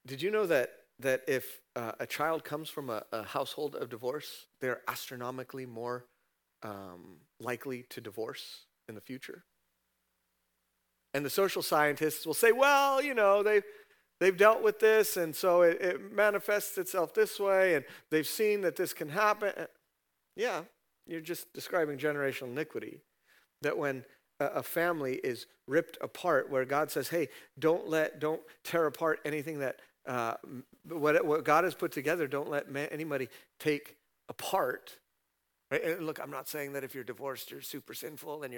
Did you know that if a child comes from a household of divorce, they're astronomically more likely to divorce in the future? And the social scientists will say, well, you know, they've dealt with this, and so it manifests itself this way, and they've seen that this can happen. Yeah, you're just describing generational iniquity, that when a family is ripped apart, where God says, hey, don't tear apart anything that, what God has put together, don't let anybody take apart. Right? And look, I'm not saying that if you're divorced, you're super sinful, and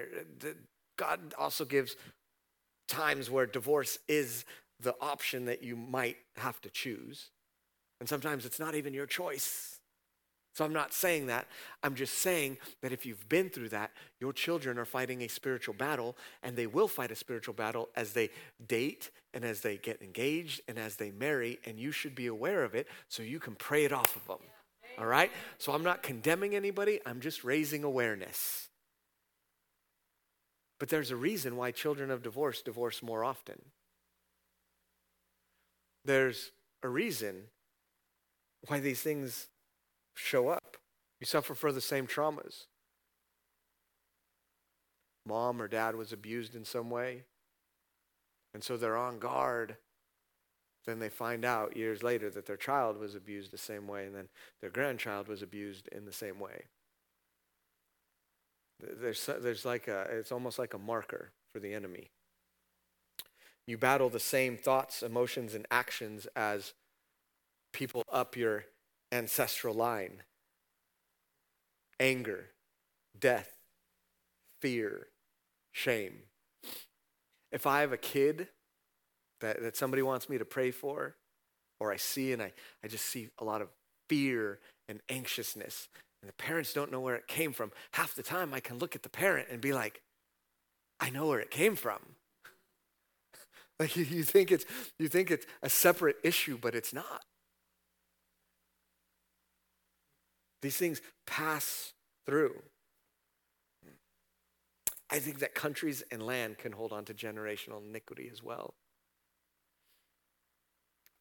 God also gives times where divorce is the option that you might have to choose. And sometimes it's not even your choice. So I'm not saying that. I'm just saying that if you've been through that, your children are fighting a spiritual battle, and they will fight a spiritual battle as they date and as they get engaged and as they marry, and you should be aware of it so you can pray it off of them. All right? So I'm not condemning anybody. I'm just raising awareness. But there's a reason why children of divorce divorce more often. There's a reason why these things show up. You suffer for the same traumas. Mom or dad was abused in some way, and so they're on guard. Then they find out years later that their child was abused the same way, and then their grandchild was abused in the same way. There's like it's almost like a marker for the enemy. You battle the same thoughts, emotions, and actions as people up your ancestral line. Anger, death, fear, shame. If I have a kid that somebody wants me to pray for, or I see and I just see a lot of fear and anxiousness, and the parents don't know where it came from, half the time I can look at the parent and be like, I know where it came from. Like you think it's a separate issue, but it's not. These things pass through. I think that countries and land can hold on to generational iniquity as well.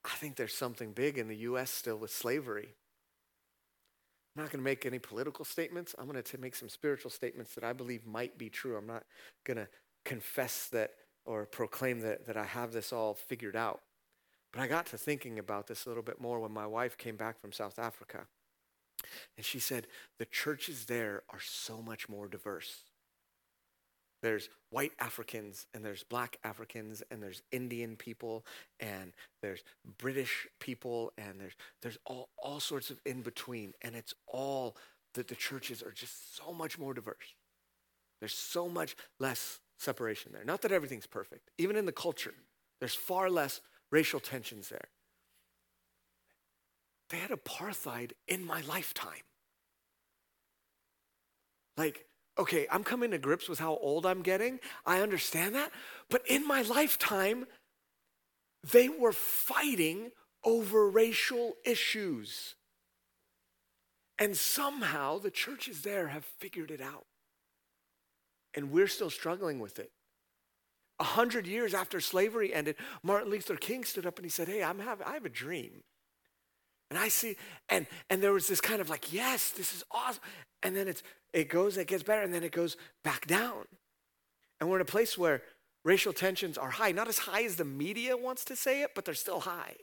I think there's something big in the U.S. still with slavery. I'm not going to make any political statements. I'm going to make some spiritual statements that I believe might be true. I'm not going to confess that or proclaim that I have this all figured out. But I got to thinking about this a little bit more when my wife came back from South Africa. And she said, the churches there are so much more diverse. There's white Africans, and there's black Africans, and there's Indian people, and there's British people, and there's all sorts of in-between, and it's all that the churches are just so much more diverse. There's so much less separation there. Not that everything's perfect. Even in the culture, there's far less racial tensions there. They had apartheid in my lifetime. Like, okay, I'm coming to grips with how old I'm getting. I understand that. But in my lifetime, they were fighting over racial issues. And somehow the churches there have figured it out. And we're still struggling with it. 100 years after slavery ended, Martin Luther King stood up and he said, hey, I have a dream. And I see, and there was this kind of like, yes, this is awesome. And then it gets better, and then it goes back down. And we're in a place where racial tensions are high. Not as high as the media wants to say it, but they're still high.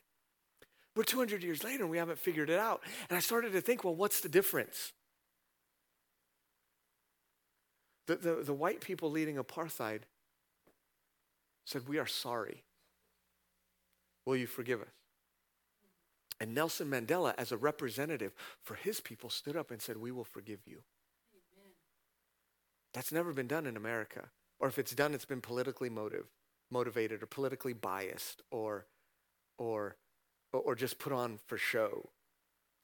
We're 200 years later, and we haven't figured it out. And I started to think, well, what's the difference? The white people leading apartheid said, we are sorry. Will you forgive us? And Nelson Mandela, as a representative for his people, stood up and said, we will forgive you. Amen. That's never been done in America. Or if it's done, it's been politically motivated or politically biased or just put on for show.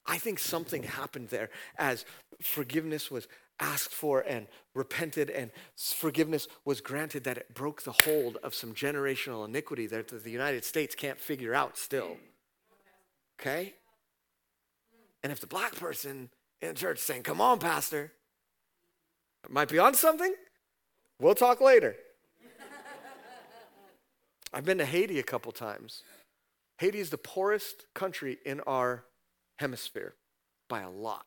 I think something happened there as forgiveness was asked for and repented and forgiveness was granted, that it broke the hold of some generational iniquity that the United States can't figure out still. Okay? And if the black person in the church is saying, come on, pastor, it might be on something. We'll talk later. I've been to Haiti a couple times. Haiti is the poorest country in our hemisphere by a lot.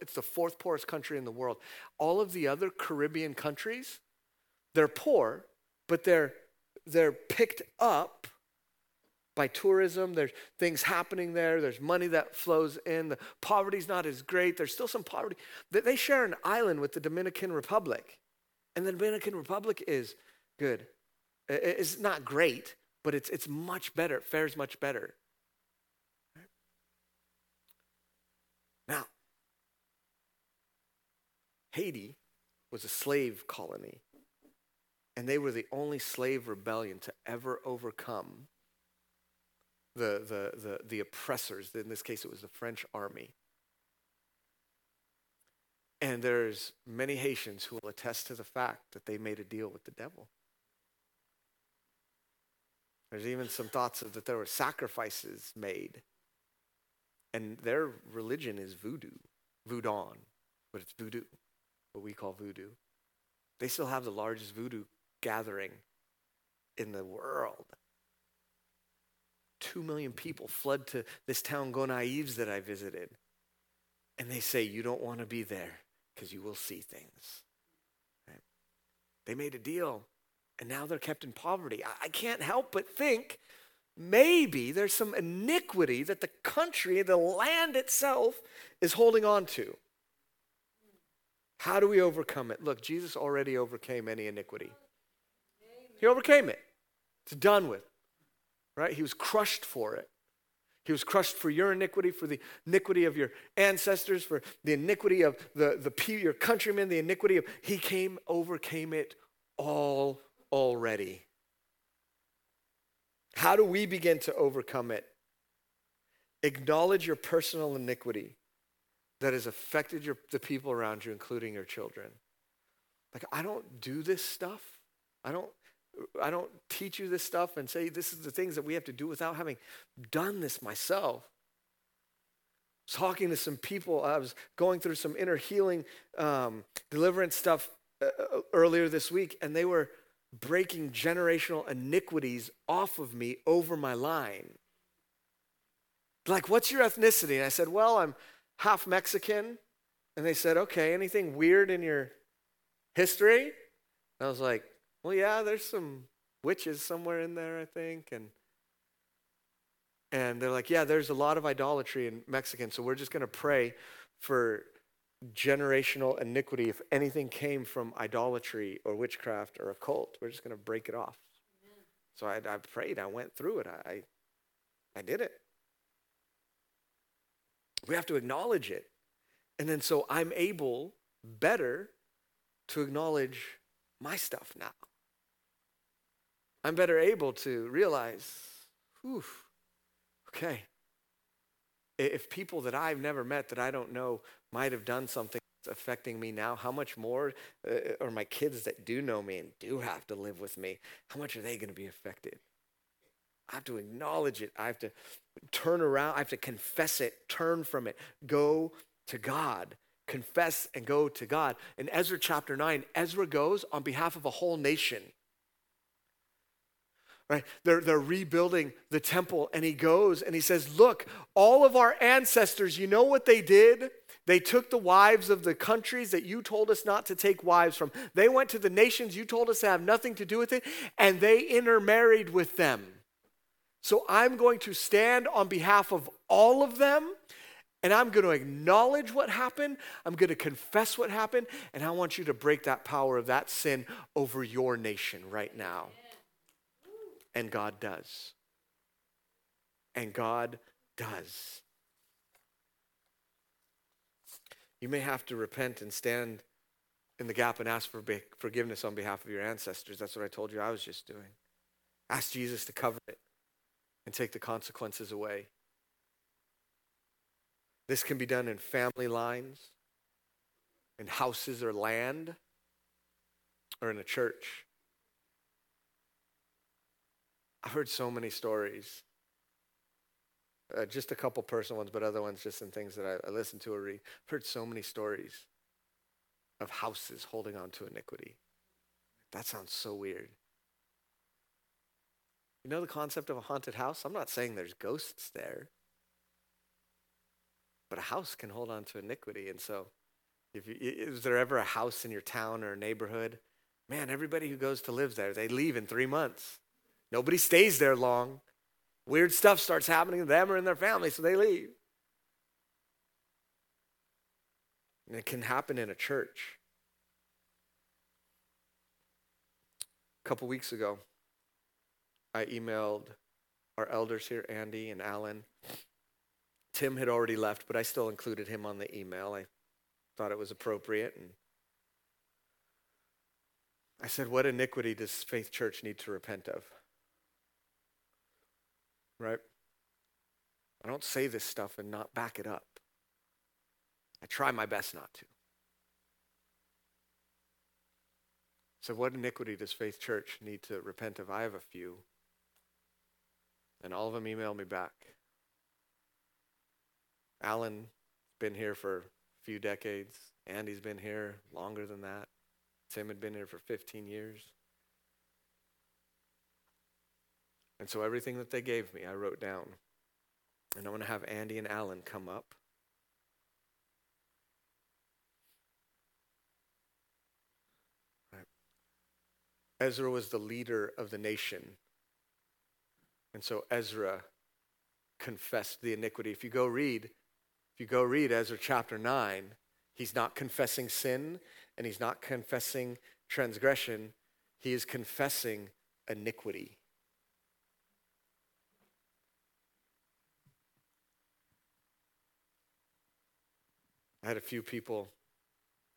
It's the fourth poorest country in the world. All of the other Caribbean countries, they're poor, but they're picked up by tourism. There's things happening there. There's money that flows in. The poverty's not as great. There's still some poverty. They share an island with the Dominican Republic. And the Dominican Republic is good. It's not great, but it's much better. It fares much better. Now, Haiti was a slave colony. And they were the only slave rebellion to ever overcome the oppressors. In this case, it was the French army. And there's many Haitians who will attest to the fact that they made a deal with the devil. There's even some thoughts of that there were sacrifices made. And their religion is voodoo. Voodoo, but it's voodoo, what we call voodoo. They still have the largest voodoo gathering in the world. 2 million people fled to this town, Gonaïves, that I visited. And they say, you don't want to be there because you will see things. Right? They made a deal, and now they're kept in poverty. I can't help but think maybe there's some iniquity that the country, the land itself, is holding on to. How do we overcome it? Look, Jesus already overcame any iniquity. He overcame it. It's done with. right? He was crushed for it. He was crushed for your iniquity, for the iniquity of your ancestors, for the iniquity of your countrymen, the iniquity of, he overcame it all already. How do we begin to overcome it? Acknowledge your personal iniquity that has affected the people around you, including your children. Like, I don't do this stuff. I don't teach you this stuff and say this is the things that we have to do without having done this myself. I was talking to some people. I was going through some inner healing, deliverance stuff earlier this week, and they were breaking generational iniquities off of me over my line. Like, what's your ethnicity? And I said, well, I'm half Mexican. And they said, okay, anything weird in your history? And I was like, well, yeah, there's some witches somewhere in there, I think. And they're like, yeah, there's a lot of idolatry in Mexican, so we're just going to pray for generational iniquity. If anything came from idolatry or witchcraft or a cult, we're just going to break it off. Amen. So I prayed. I went through it. I did it. We have to acknowledge it. And then so I'm able better to acknowledge my stuff now. I'm better able to realize, okay, if people that I've never met that I don't know might have done something that's affecting me now, how much more are my kids that do know me and do have to live with me, how much are they going to be affected? I have to acknowledge it. I have to turn around. I have to confess it, turn from it, go to God. Confess and go to God. In Ezra chapter 9, Ezra goes on behalf of a whole nation. Right? They're rebuilding the temple, and he goes and he says, look, all of our ancestors, you know what they did? They took the wives of the countries that you told us not to take wives from. They went to the nations you told us to have nothing to do with it, and they intermarried with them. So I'm going to stand on behalf of all of them, and I'm going to acknowledge what happened. I'm going to confess what happened. And I want you to break that power of that sin over your nation right now. And God does. And God does. You may have to repent and stand in the gap and ask for forgiveness on behalf of your ancestors. That's what I told you I was just doing. Ask Jesus to cover it and take the consequences away. This can be done in family lines, in houses or land, or in a church. I've heard so many stories, just a couple personal ones, but other ones just in things that I listen to or read. I've heard so many stories of houses holding on to iniquity. That sounds so weird. You know the concept of a haunted house? I'm not saying there's ghosts there. But a house can hold on to iniquity. And so is there ever a house in your town or neighborhood? Man, everybody who goes to live there, they leave in 3 months. Nobody stays there long. Weird stuff starts happening to them or in their family, so they leave. And it can happen in a church. A couple weeks ago, I emailed our elders here, Andy and Alan. Tim had already left, but I still included him on the email. I thought it was appropriate. And I said, what iniquity does Faith Church need to repent of? Right? I don't say this stuff and not back it up. I try my best not to. So what iniquity does Faith Church need to repent of? I have a few. And all of them emailed me back. Alan's been here for a few decades. Andy's been here longer than that. Tim had been here for 15 years. And so everything that they gave me, I wrote down. And I'm going to have Andy and Alan come up. Right. Ezra was the leader of the nation. And so Ezra confessed the iniquity. If you go read Ezra chapter 9, he's not confessing sin and he's not confessing transgression. He is confessing iniquity. I had a few people,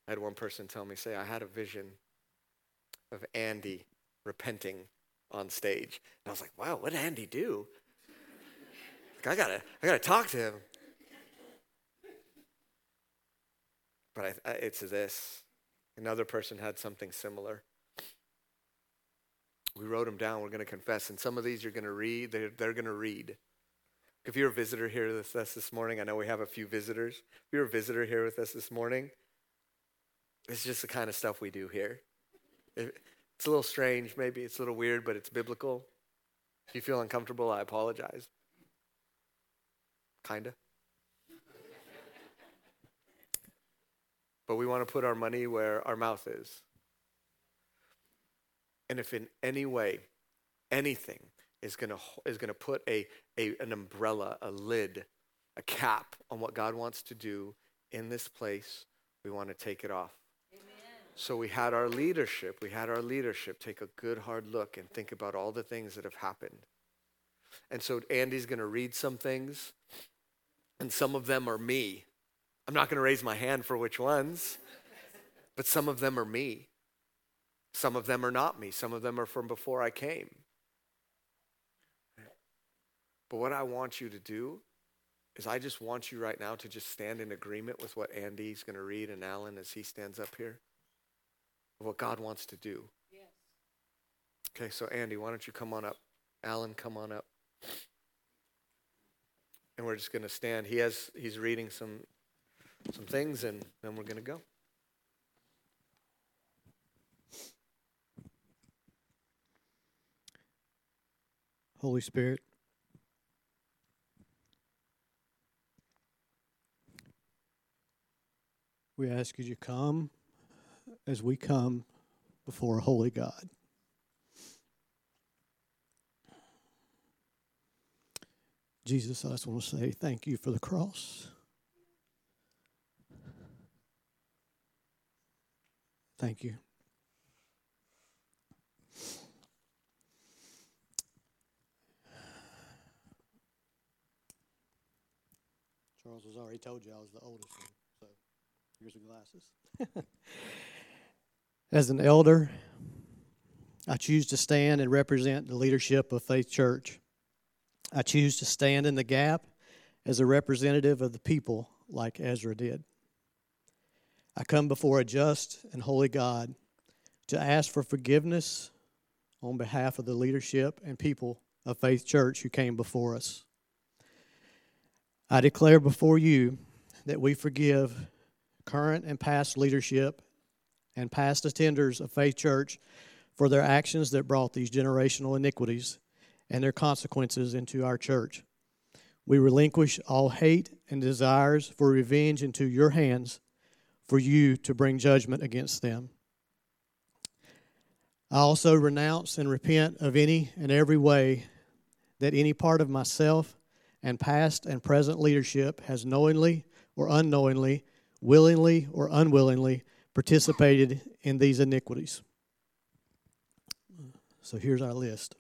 I had one person tell me, say, I had a vision of Andy repenting on stage. And I was like, wow, what did Andy do? Like, I gotta talk to him. But it's this. Another person had something similar. We wrote them down. We're going to confess. And some of these you're going to read. They're going to read. If you're a visitor here with us this morning, I know we have a few visitors. If you're a visitor here with us this morning, it's just the kind of stuff we do here. It's a little strange, maybe. It's a little weird, but it's biblical. If you feel uncomfortable, I apologize. Kinda. But we want to put our money where our mouth is. And if in any way, anything is going to put an umbrella, a lid, a cap on what God wants to do in this place, we want to take it off. Amen. So we had our leadership take a good hard look and think about all the things that have happened. And so Andy's going to read some things, and some of them are me. I'm not going to raise my hand for which ones, but some of them are me. Some of them are not me. Some of them are from before I came. But what I want you to do is I just want you right now to just stand in agreement with what Andy's going to read and Alan as he stands up here, what God wants to do. Yes. Okay, so Andy, why don't you come on up? Alan, come on up. And we're just going to stand. He's reading some things, and then we're going to go. Holy Spirit, we ask you to come as we come before a holy God. Jesus, I just want to say thank you for the cross. Thank you. Charles has already told you I was the oldest one, so here's some glasses. As an elder, I choose to stand and represent the leadership of Faith Church. I choose to stand in the gap as a representative of the people like Ezra did. I come before a just and holy God to ask for forgiveness on behalf of the leadership and people of Faith Church who came before us. I declare before you that we forgive current and past leadership and past attenders of Faith Church for their actions that brought these generational iniquities and their consequences into our church. We relinquish all hate and desires for revenge into your hands for you to bring judgment against them. I also renounce and repent of any and every way that any part of myself and past and present leadership has knowingly or unknowingly, willingly or unwillingly participated in these iniquities. So here's our list.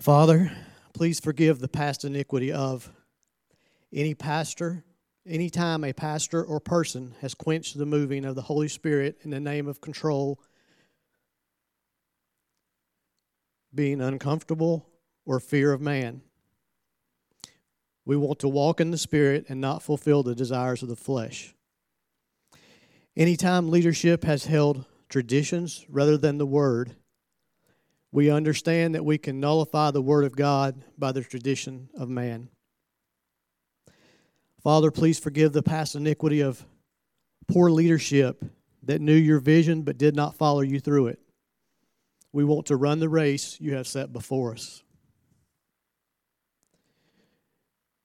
Father, please forgive the past iniquity of any pastor, any time a pastor or person has quenched the moving of the Holy Spirit in the name of control, being uncomfortable or fear of man. We want to walk in the Spirit and not fulfill the desires of the flesh. Anytime leadership has held traditions rather than the Word, we understand that we can nullify the Word of God by the tradition of man. Father, please forgive the past iniquity of poor leadership that knew your vision but did not follow you through it. We want to run the race you have set before us.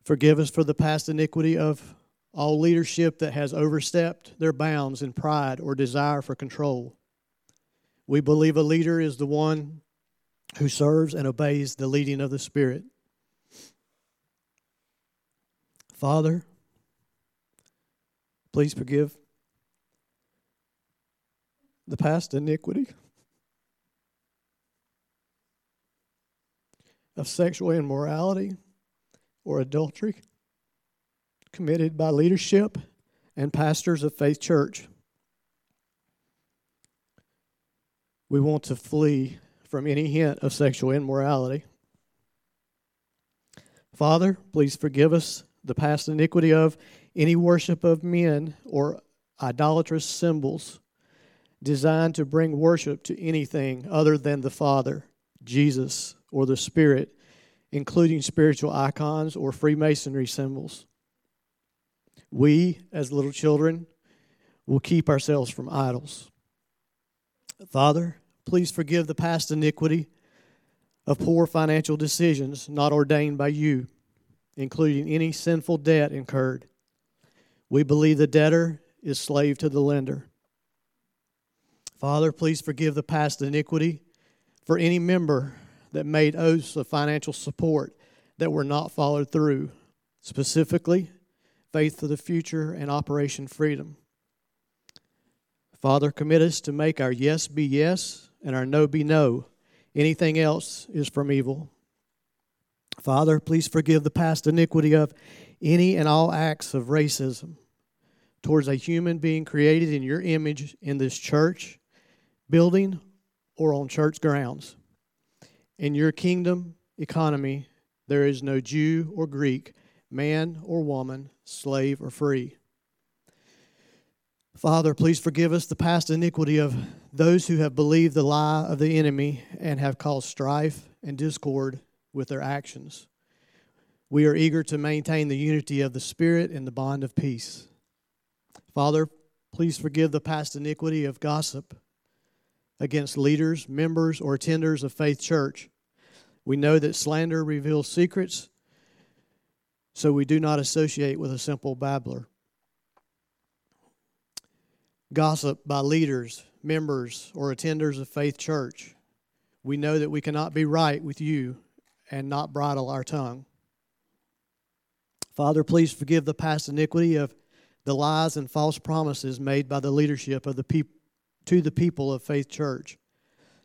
Forgive us for the past iniquity of all leadership that has overstepped their bounds in pride or desire for control. We believe a leader is the one who serves and obeys the leading of the Spirit. Father, please forgive the past iniquity of sexual immorality or adultery committed by leadership and pastors of Faith Church, we want to flee from any hint of sexual immorality. Father, please forgive us the past iniquity of any worship of men or idolatrous symbols designed to bring worship to anything other than the Father, Jesus, or the Spirit, including spiritual icons or Freemasonry symbols. We, as little children, will keep ourselves from idols. Father, please forgive the past iniquity of poor financial decisions not ordained by you, including any sinful debt incurred. We believe the debtor is slave to the lender. Father, please forgive the past iniquity for any member that made oaths of financial support that were not followed through, specifically Faith for the Future and Operation Freedom. Father, commit us to make our yes be yes and our no be no. Anything else is from evil. Father, please forgive the past iniquity of any and all acts of racism towards a human being created in your image in this church, building, or on church grounds. In your kingdom economy, there is no Jew or Greek, man or woman, slave or free. Father, please forgive us the past iniquity of those who have believed the lie of the enemy and have caused strife and discord with their actions. We are eager to maintain the unity of the Spirit and the bond of peace. Father, please forgive the past iniquity of gossip against leaders, members, or attenders of Faith Church. We know that slander reveals secrets, so we do not associate with a simple babbler. Gossip by leaders, members, or attenders of Faith Church. We know that we cannot be right with you and not bridle our tongue. Father, please forgive the past iniquity of the lies and false promises made by the leadership of the to the people of Faith Church.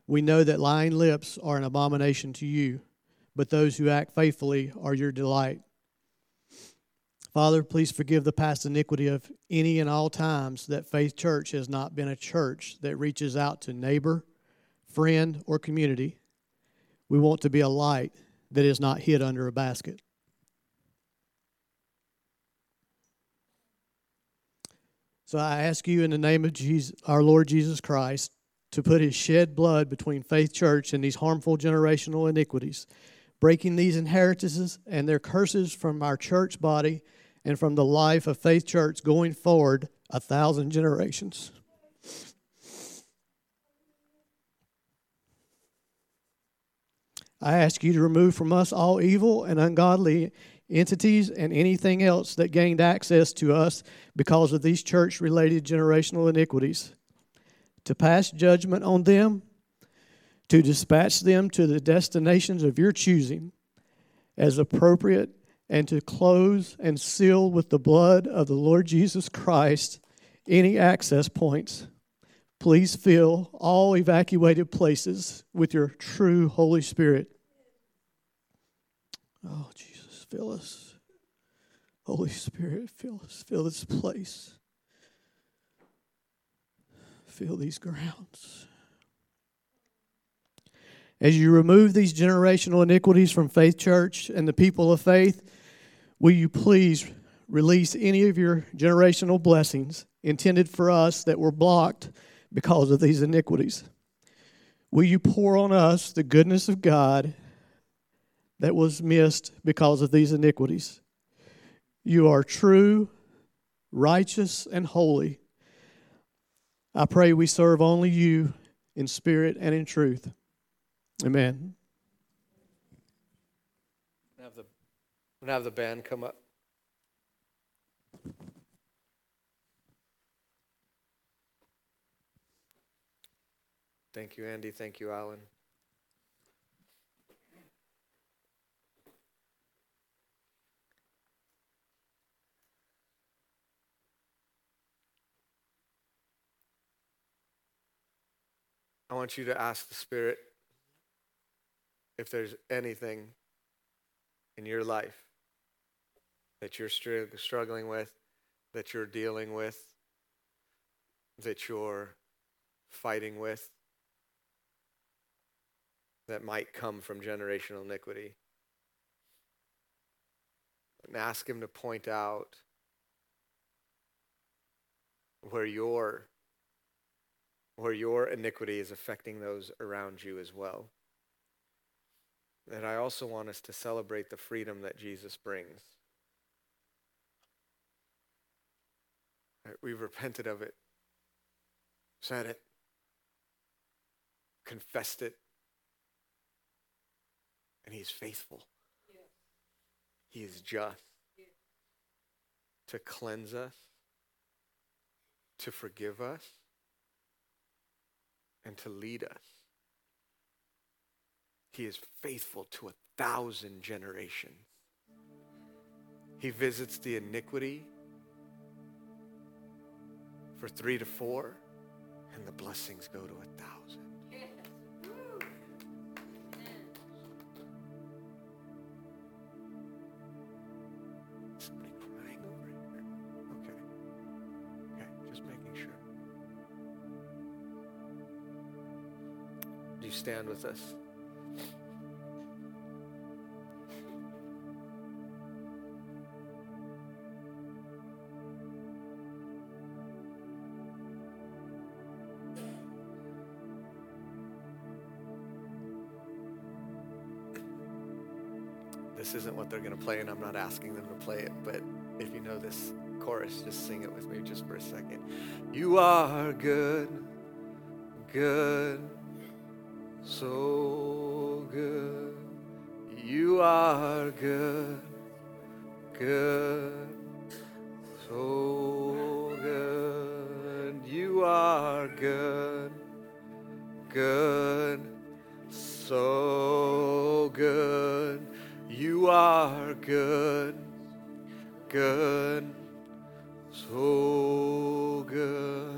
We know that lying lips are an abomination to you, but those who act faithfully are your delight. Father, please forgive the past iniquity of any and all times that Faith Church has not been a church that reaches out to neighbor, friend, or community. We want to be a light that is not hid under a basket. So I ask you in the name of Jesus, our Lord Jesus Christ, to put his shed blood between Faith Church and these harmful generational iniquities, breaking these inheritances and their curses from our church body and from the life of Faith Church going forward 1,000 generations. I ask you to remove from us all evil and ungodly entities and anything else that gained access to us because of these church-related generational iniquities, to pass judgment on them, to dispatch them to the destinations of your choosing as appropriate, and to close and seal with the blood of the Lord Jesus Christ any access points. Please fill all evacuated places with your true Holy Spirit. Oh, Jesus, fill us. Holy Spirit, fill us. Fill this place. Fill these grounds. As you remove these generational iniquities from Faith Church and the people of faith, will you please release any of your generational blessings intended for us that were blocked because of these iniquities? Will you pour on us the goodness of God that was missed because of these iniquities? You are true, righteous, and holy. I pray we serve only you in spirit and in truth. Amen. Have the band come up. Thank you, Andy. Thank you, Alan. I want you to ask the Spirit if there's anything in your life that you're struggling with, that you're dealing with, that you're fighting with, that might come from generational iniquity. And ask him to point out where your iniquity is affecting those around you as well. And I also want us to celebrate the freedom that Jesus brings. We've repented of it, said it, confessed it, and he's faithful. Yeah. He is just to cleanse us, to forgive us, and to lead us. He is faithful to 1,000 generations. He visits the iniquity for 3 to 4, and the blessings go to 1,000. Yes. Somebody crying over here. Okay, just making sure. Do you stand with us? This isn't what they're going to play, and I'm not asking them to play it, but if you know this chorus, just sing it with me just for a second. You are good, good, so good. You are good, good, so good. You are good, good, so good. You are good, good, so good.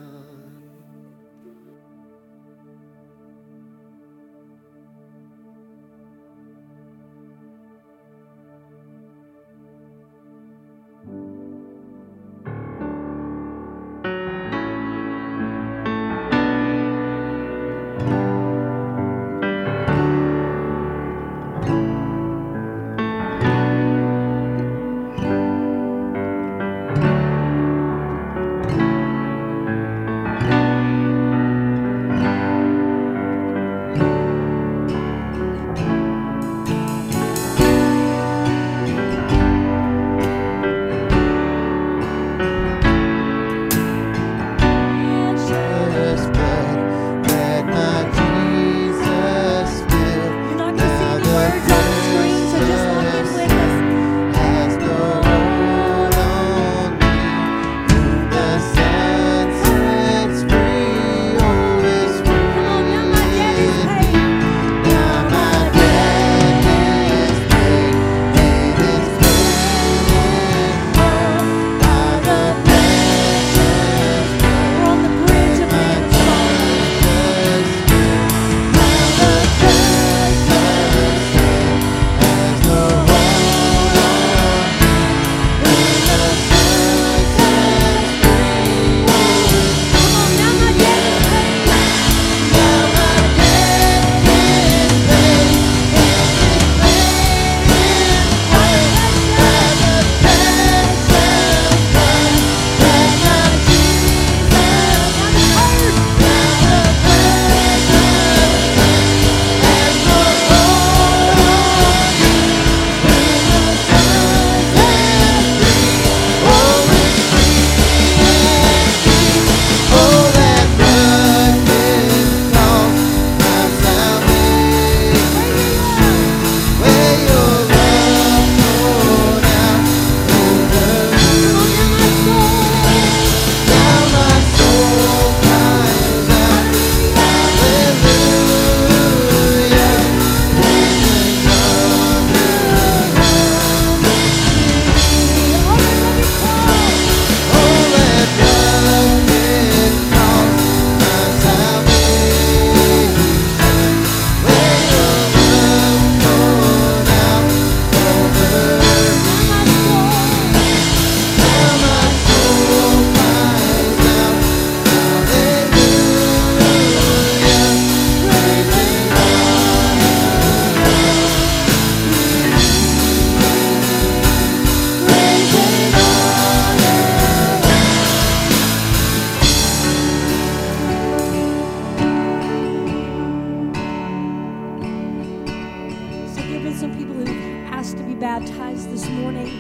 morning.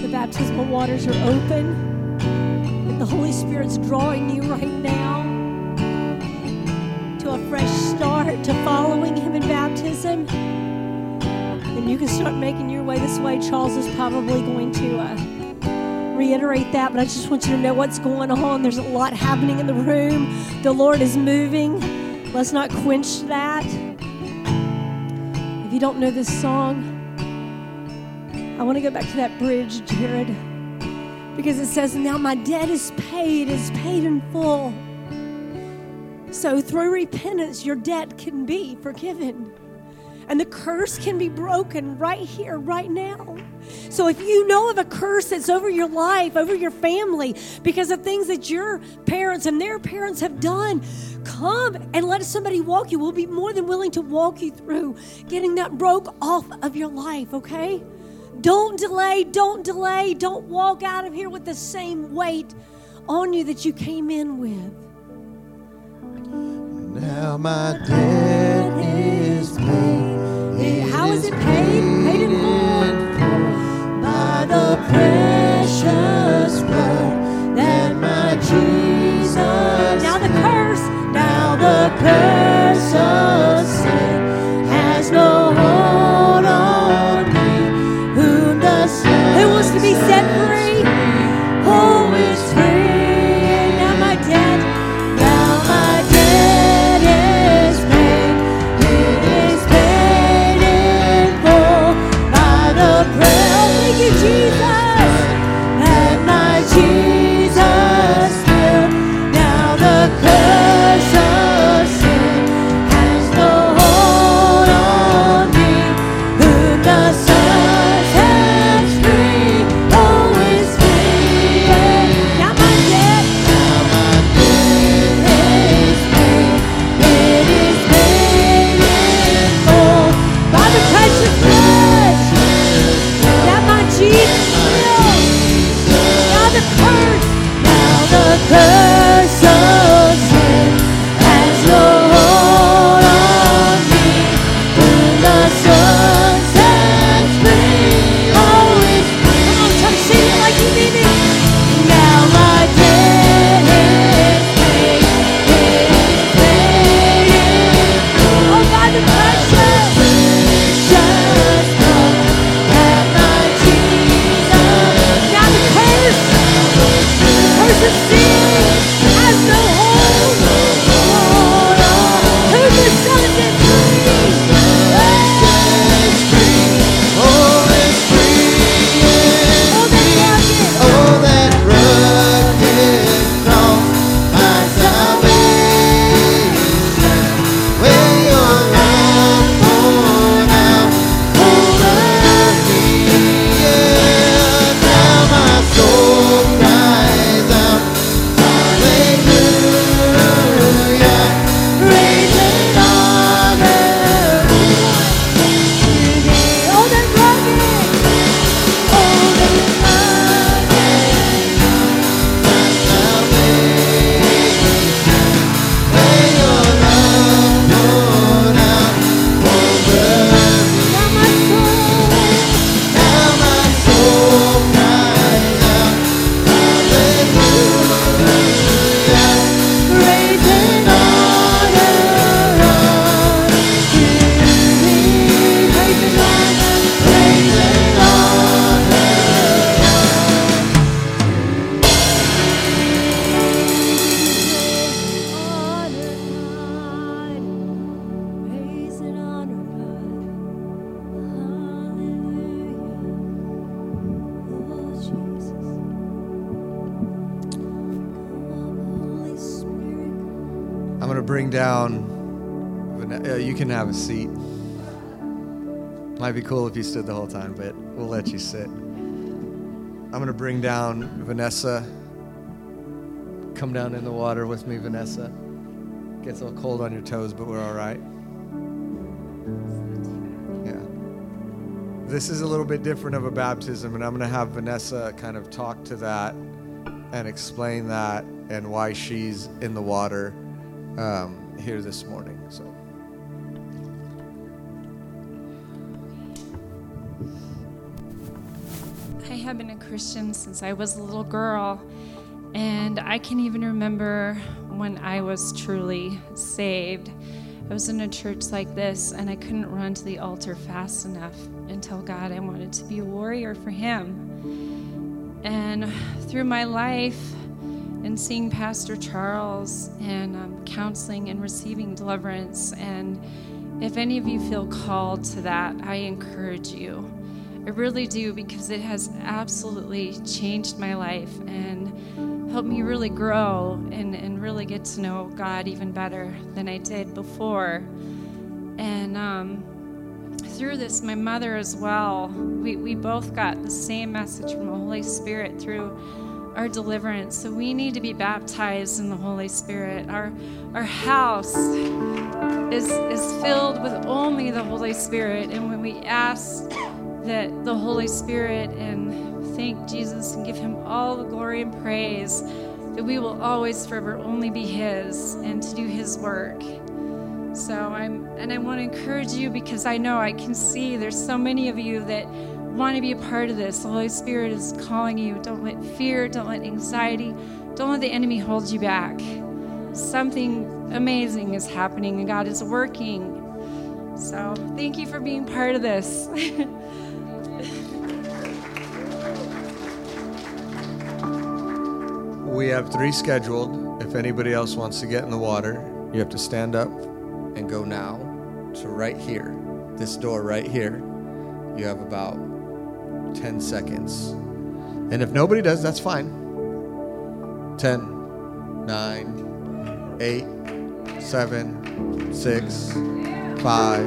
The baptismal waters are open, and the Holy Spirit's drawing you right now to a fresh start, to following Him in baptism. And you can start making your way this way. Charles is probably going to reiterate that, but I just want you to know what's going on. There's a lot happening in the room. The Lord is moving. Let's not quench that. If you don't know this song, I want to go back to that bridge, Jared, because it says, now my debt is paid in full. So through repentance, your debt can be forgiven. And the curse can be broken right here, right now. So if you know of a curse that's over your life, over your family, because of things that your parents and their parents have done, come and let somebody walk you. We'll be more than willing to walk you through getting that broke off of your life, okay? Don't delay, don't delay. Don't walk out of here with the same weight on you that you came in with. Now my debt is paid. How is it paid? Paid in full by the precious blood that my Jesus. Now the curse. Now the curse of sin has no hold on me. Whom the Son. Who wants to be set free? Who is free? Now my debt. Might be cool if you stood the whole time, but we'll let you sit. I'm going to bring down Vanessa. Come down in the water with me, Vanessa. Gets a little cold on your toes, but we're all right. Yeah. This is a little bit different of a baptism, and I'm going to have Vanessa kind of talk to that and explain that and why she's in the water here this morning. So. Christian since I was a little girl, and I can even remember when I was truly saved. I was in a church like this, and I couldn't run to the altar fast enough and tell God I wanted to be a warrior for Him. And through my life, and seeing Pastor Charles, and counseling and receiving deliverance, and if any of you feel called to that, I encourage you. I really do, because it has absolutely changed my life and helped me really grow and really get to know God even better than I did before. And through this, my mother as well, we both got the same message from the Holy Spirit through our deliverance. So we need to be baptized in the Holy Spirit. Our house is filled with only the Holy Spirit. And when we ask that the Holy Spirit and thank Jesus and give Him all the glory and praise, that we will always forever only be His and to do His work. So I want to encourage you, because I know I can see there's so many of you that want to be a part of this. The Holy Spirit is calling you. Don't let fear, don't let anxiety, don't let the enemy hold you back. Something amazing is happening and God is working. So thank you for being part of this. We have 3 scheduled. If anybody else wants to get in the water, you have to stand up and go now to right here, this door right here. You have about 10 seconds. And if nobody does, that's fine. 10, 9, 8, 7, 6, 5, 4,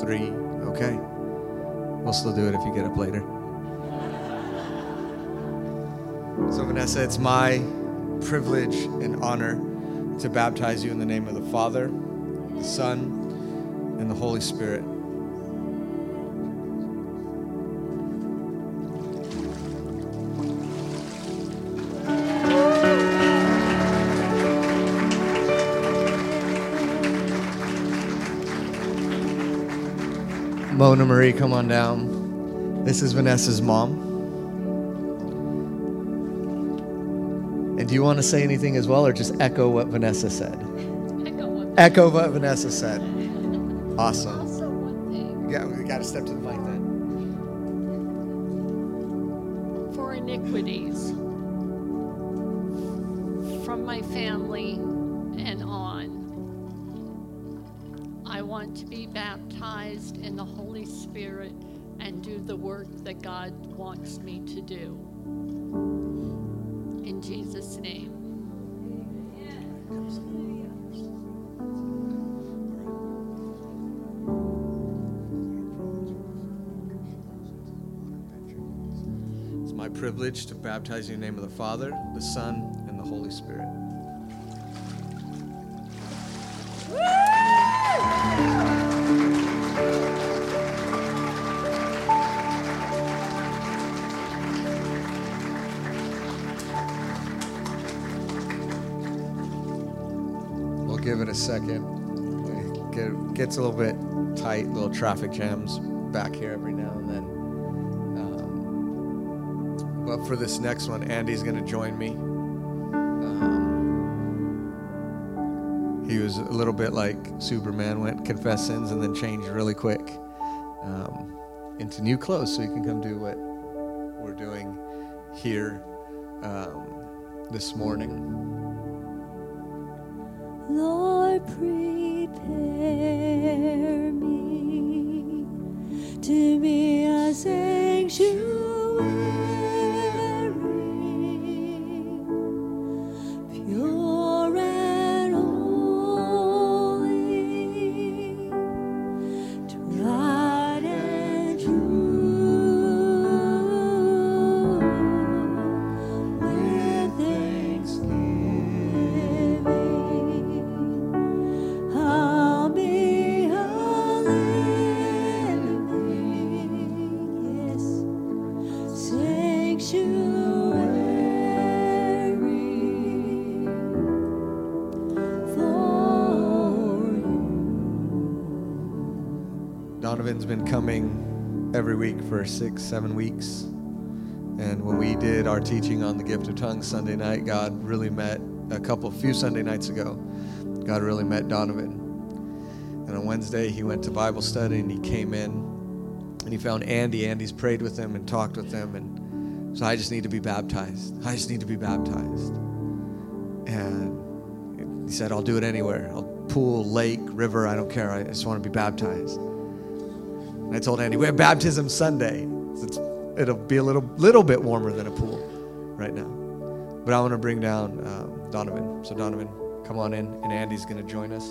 3. Okay. We'll still do it if you get up later. So, Vanessa, it's my privilege and honor to baptize you in the name of the Father, the Son, and the Holy Spirit. Mona Marie, come on down. This is Vanessa's mom. And do you want to say anything as well, or just echo what Vanessa said? Echo what Vanessa said. Awesome. Also one thing. Yeah, we got to step to the mic then. For iniquities from my family and on. I want to be baptized in the Holy Spirit and do the work that God wants me to do. In Jesus' name. It's my privilege to baptize you in the name of the Father, the Son, and the Holy Spirit. A second. It gets a little bit tight, little traffic jams back here every now and then. But for this next one, Andy's going to join me. He was a little bit like Superman, went confess sins and then changed really quick into new clothes so he can come do what we're doing here this morning. Lord, prepare me to be a sanctuary, pure and holy, to God and true, with thanksgiving. Donovan's been coming every week for 6-7 weeks. And when we did our teaching on the gift of tongues Sunday night, God really met a few Sunday nights ago. God really met Donovan. And on Wednesday, he went to Bible study and he came in and he found Andy. Andy's prayed with him and talked with him. And so I just need to be baptized. I just need to be baptized. And he said, I'll do it anywhere. Pool, lake, river, I don't care. I just want to be baptized. And I told Andy, we have baptism Sunday. It'll be a little bit warmer than a pool right now. But I want to bring down Donovan. So Donovan, come on in, and Andy's going to join us.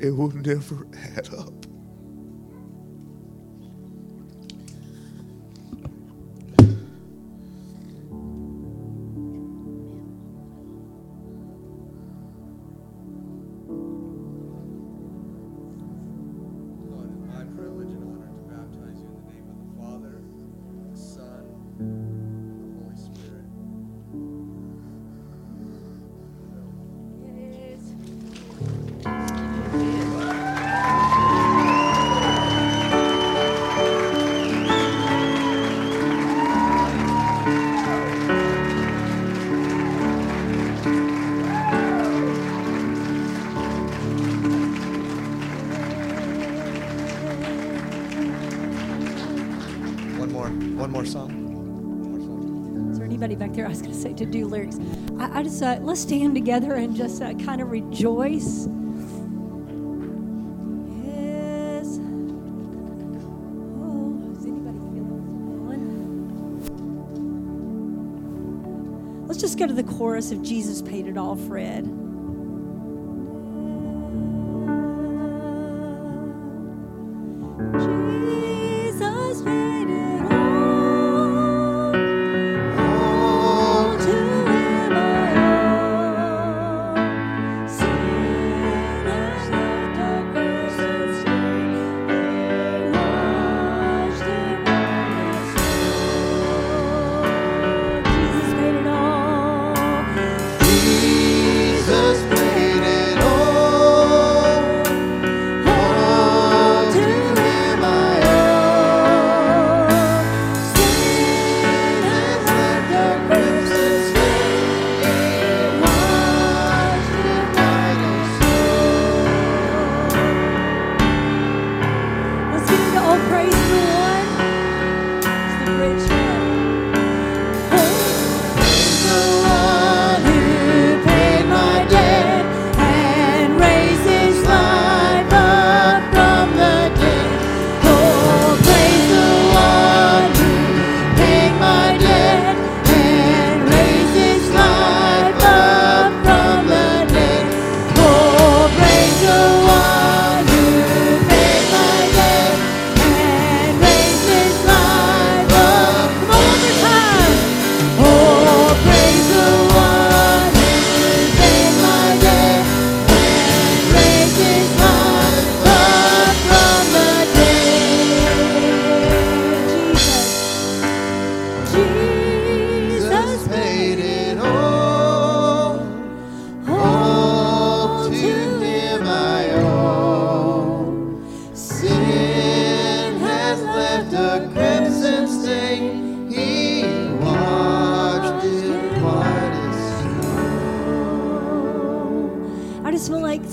It will never add up. There, I was going to say to do lyrics. I just let's stand together and just kind of rejoice. Yes. Oh, does anybody feel one? Let's just go to the chorus of Jesus Paid It All, Fred.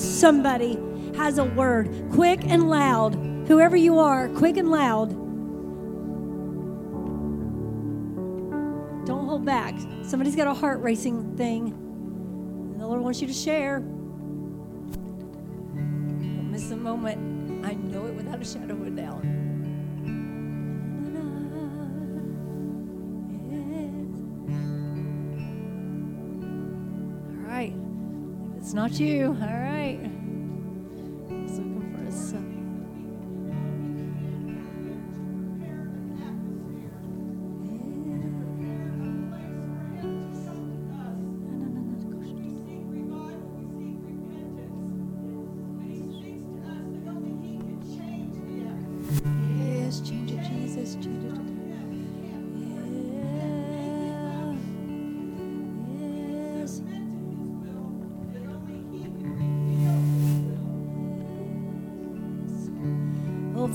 Somebody has a word, quick and loud. Whoever you are, quick and loud. hold back. Somebody's got a heart racing thing, and the Lord wants you to share. Don't miss a moment. I know it without a shadow of a doubt. All right. If it's not you, all right.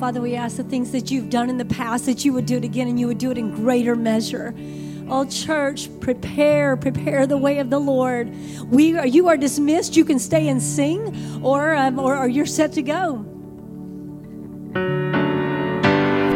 Father, we ask the things that you've done in the past that you would do it again, and you would do it in greater measure. Oh, church, prepare the way of the Lord. You are dismissed. You can stay and sing, or you're set to go.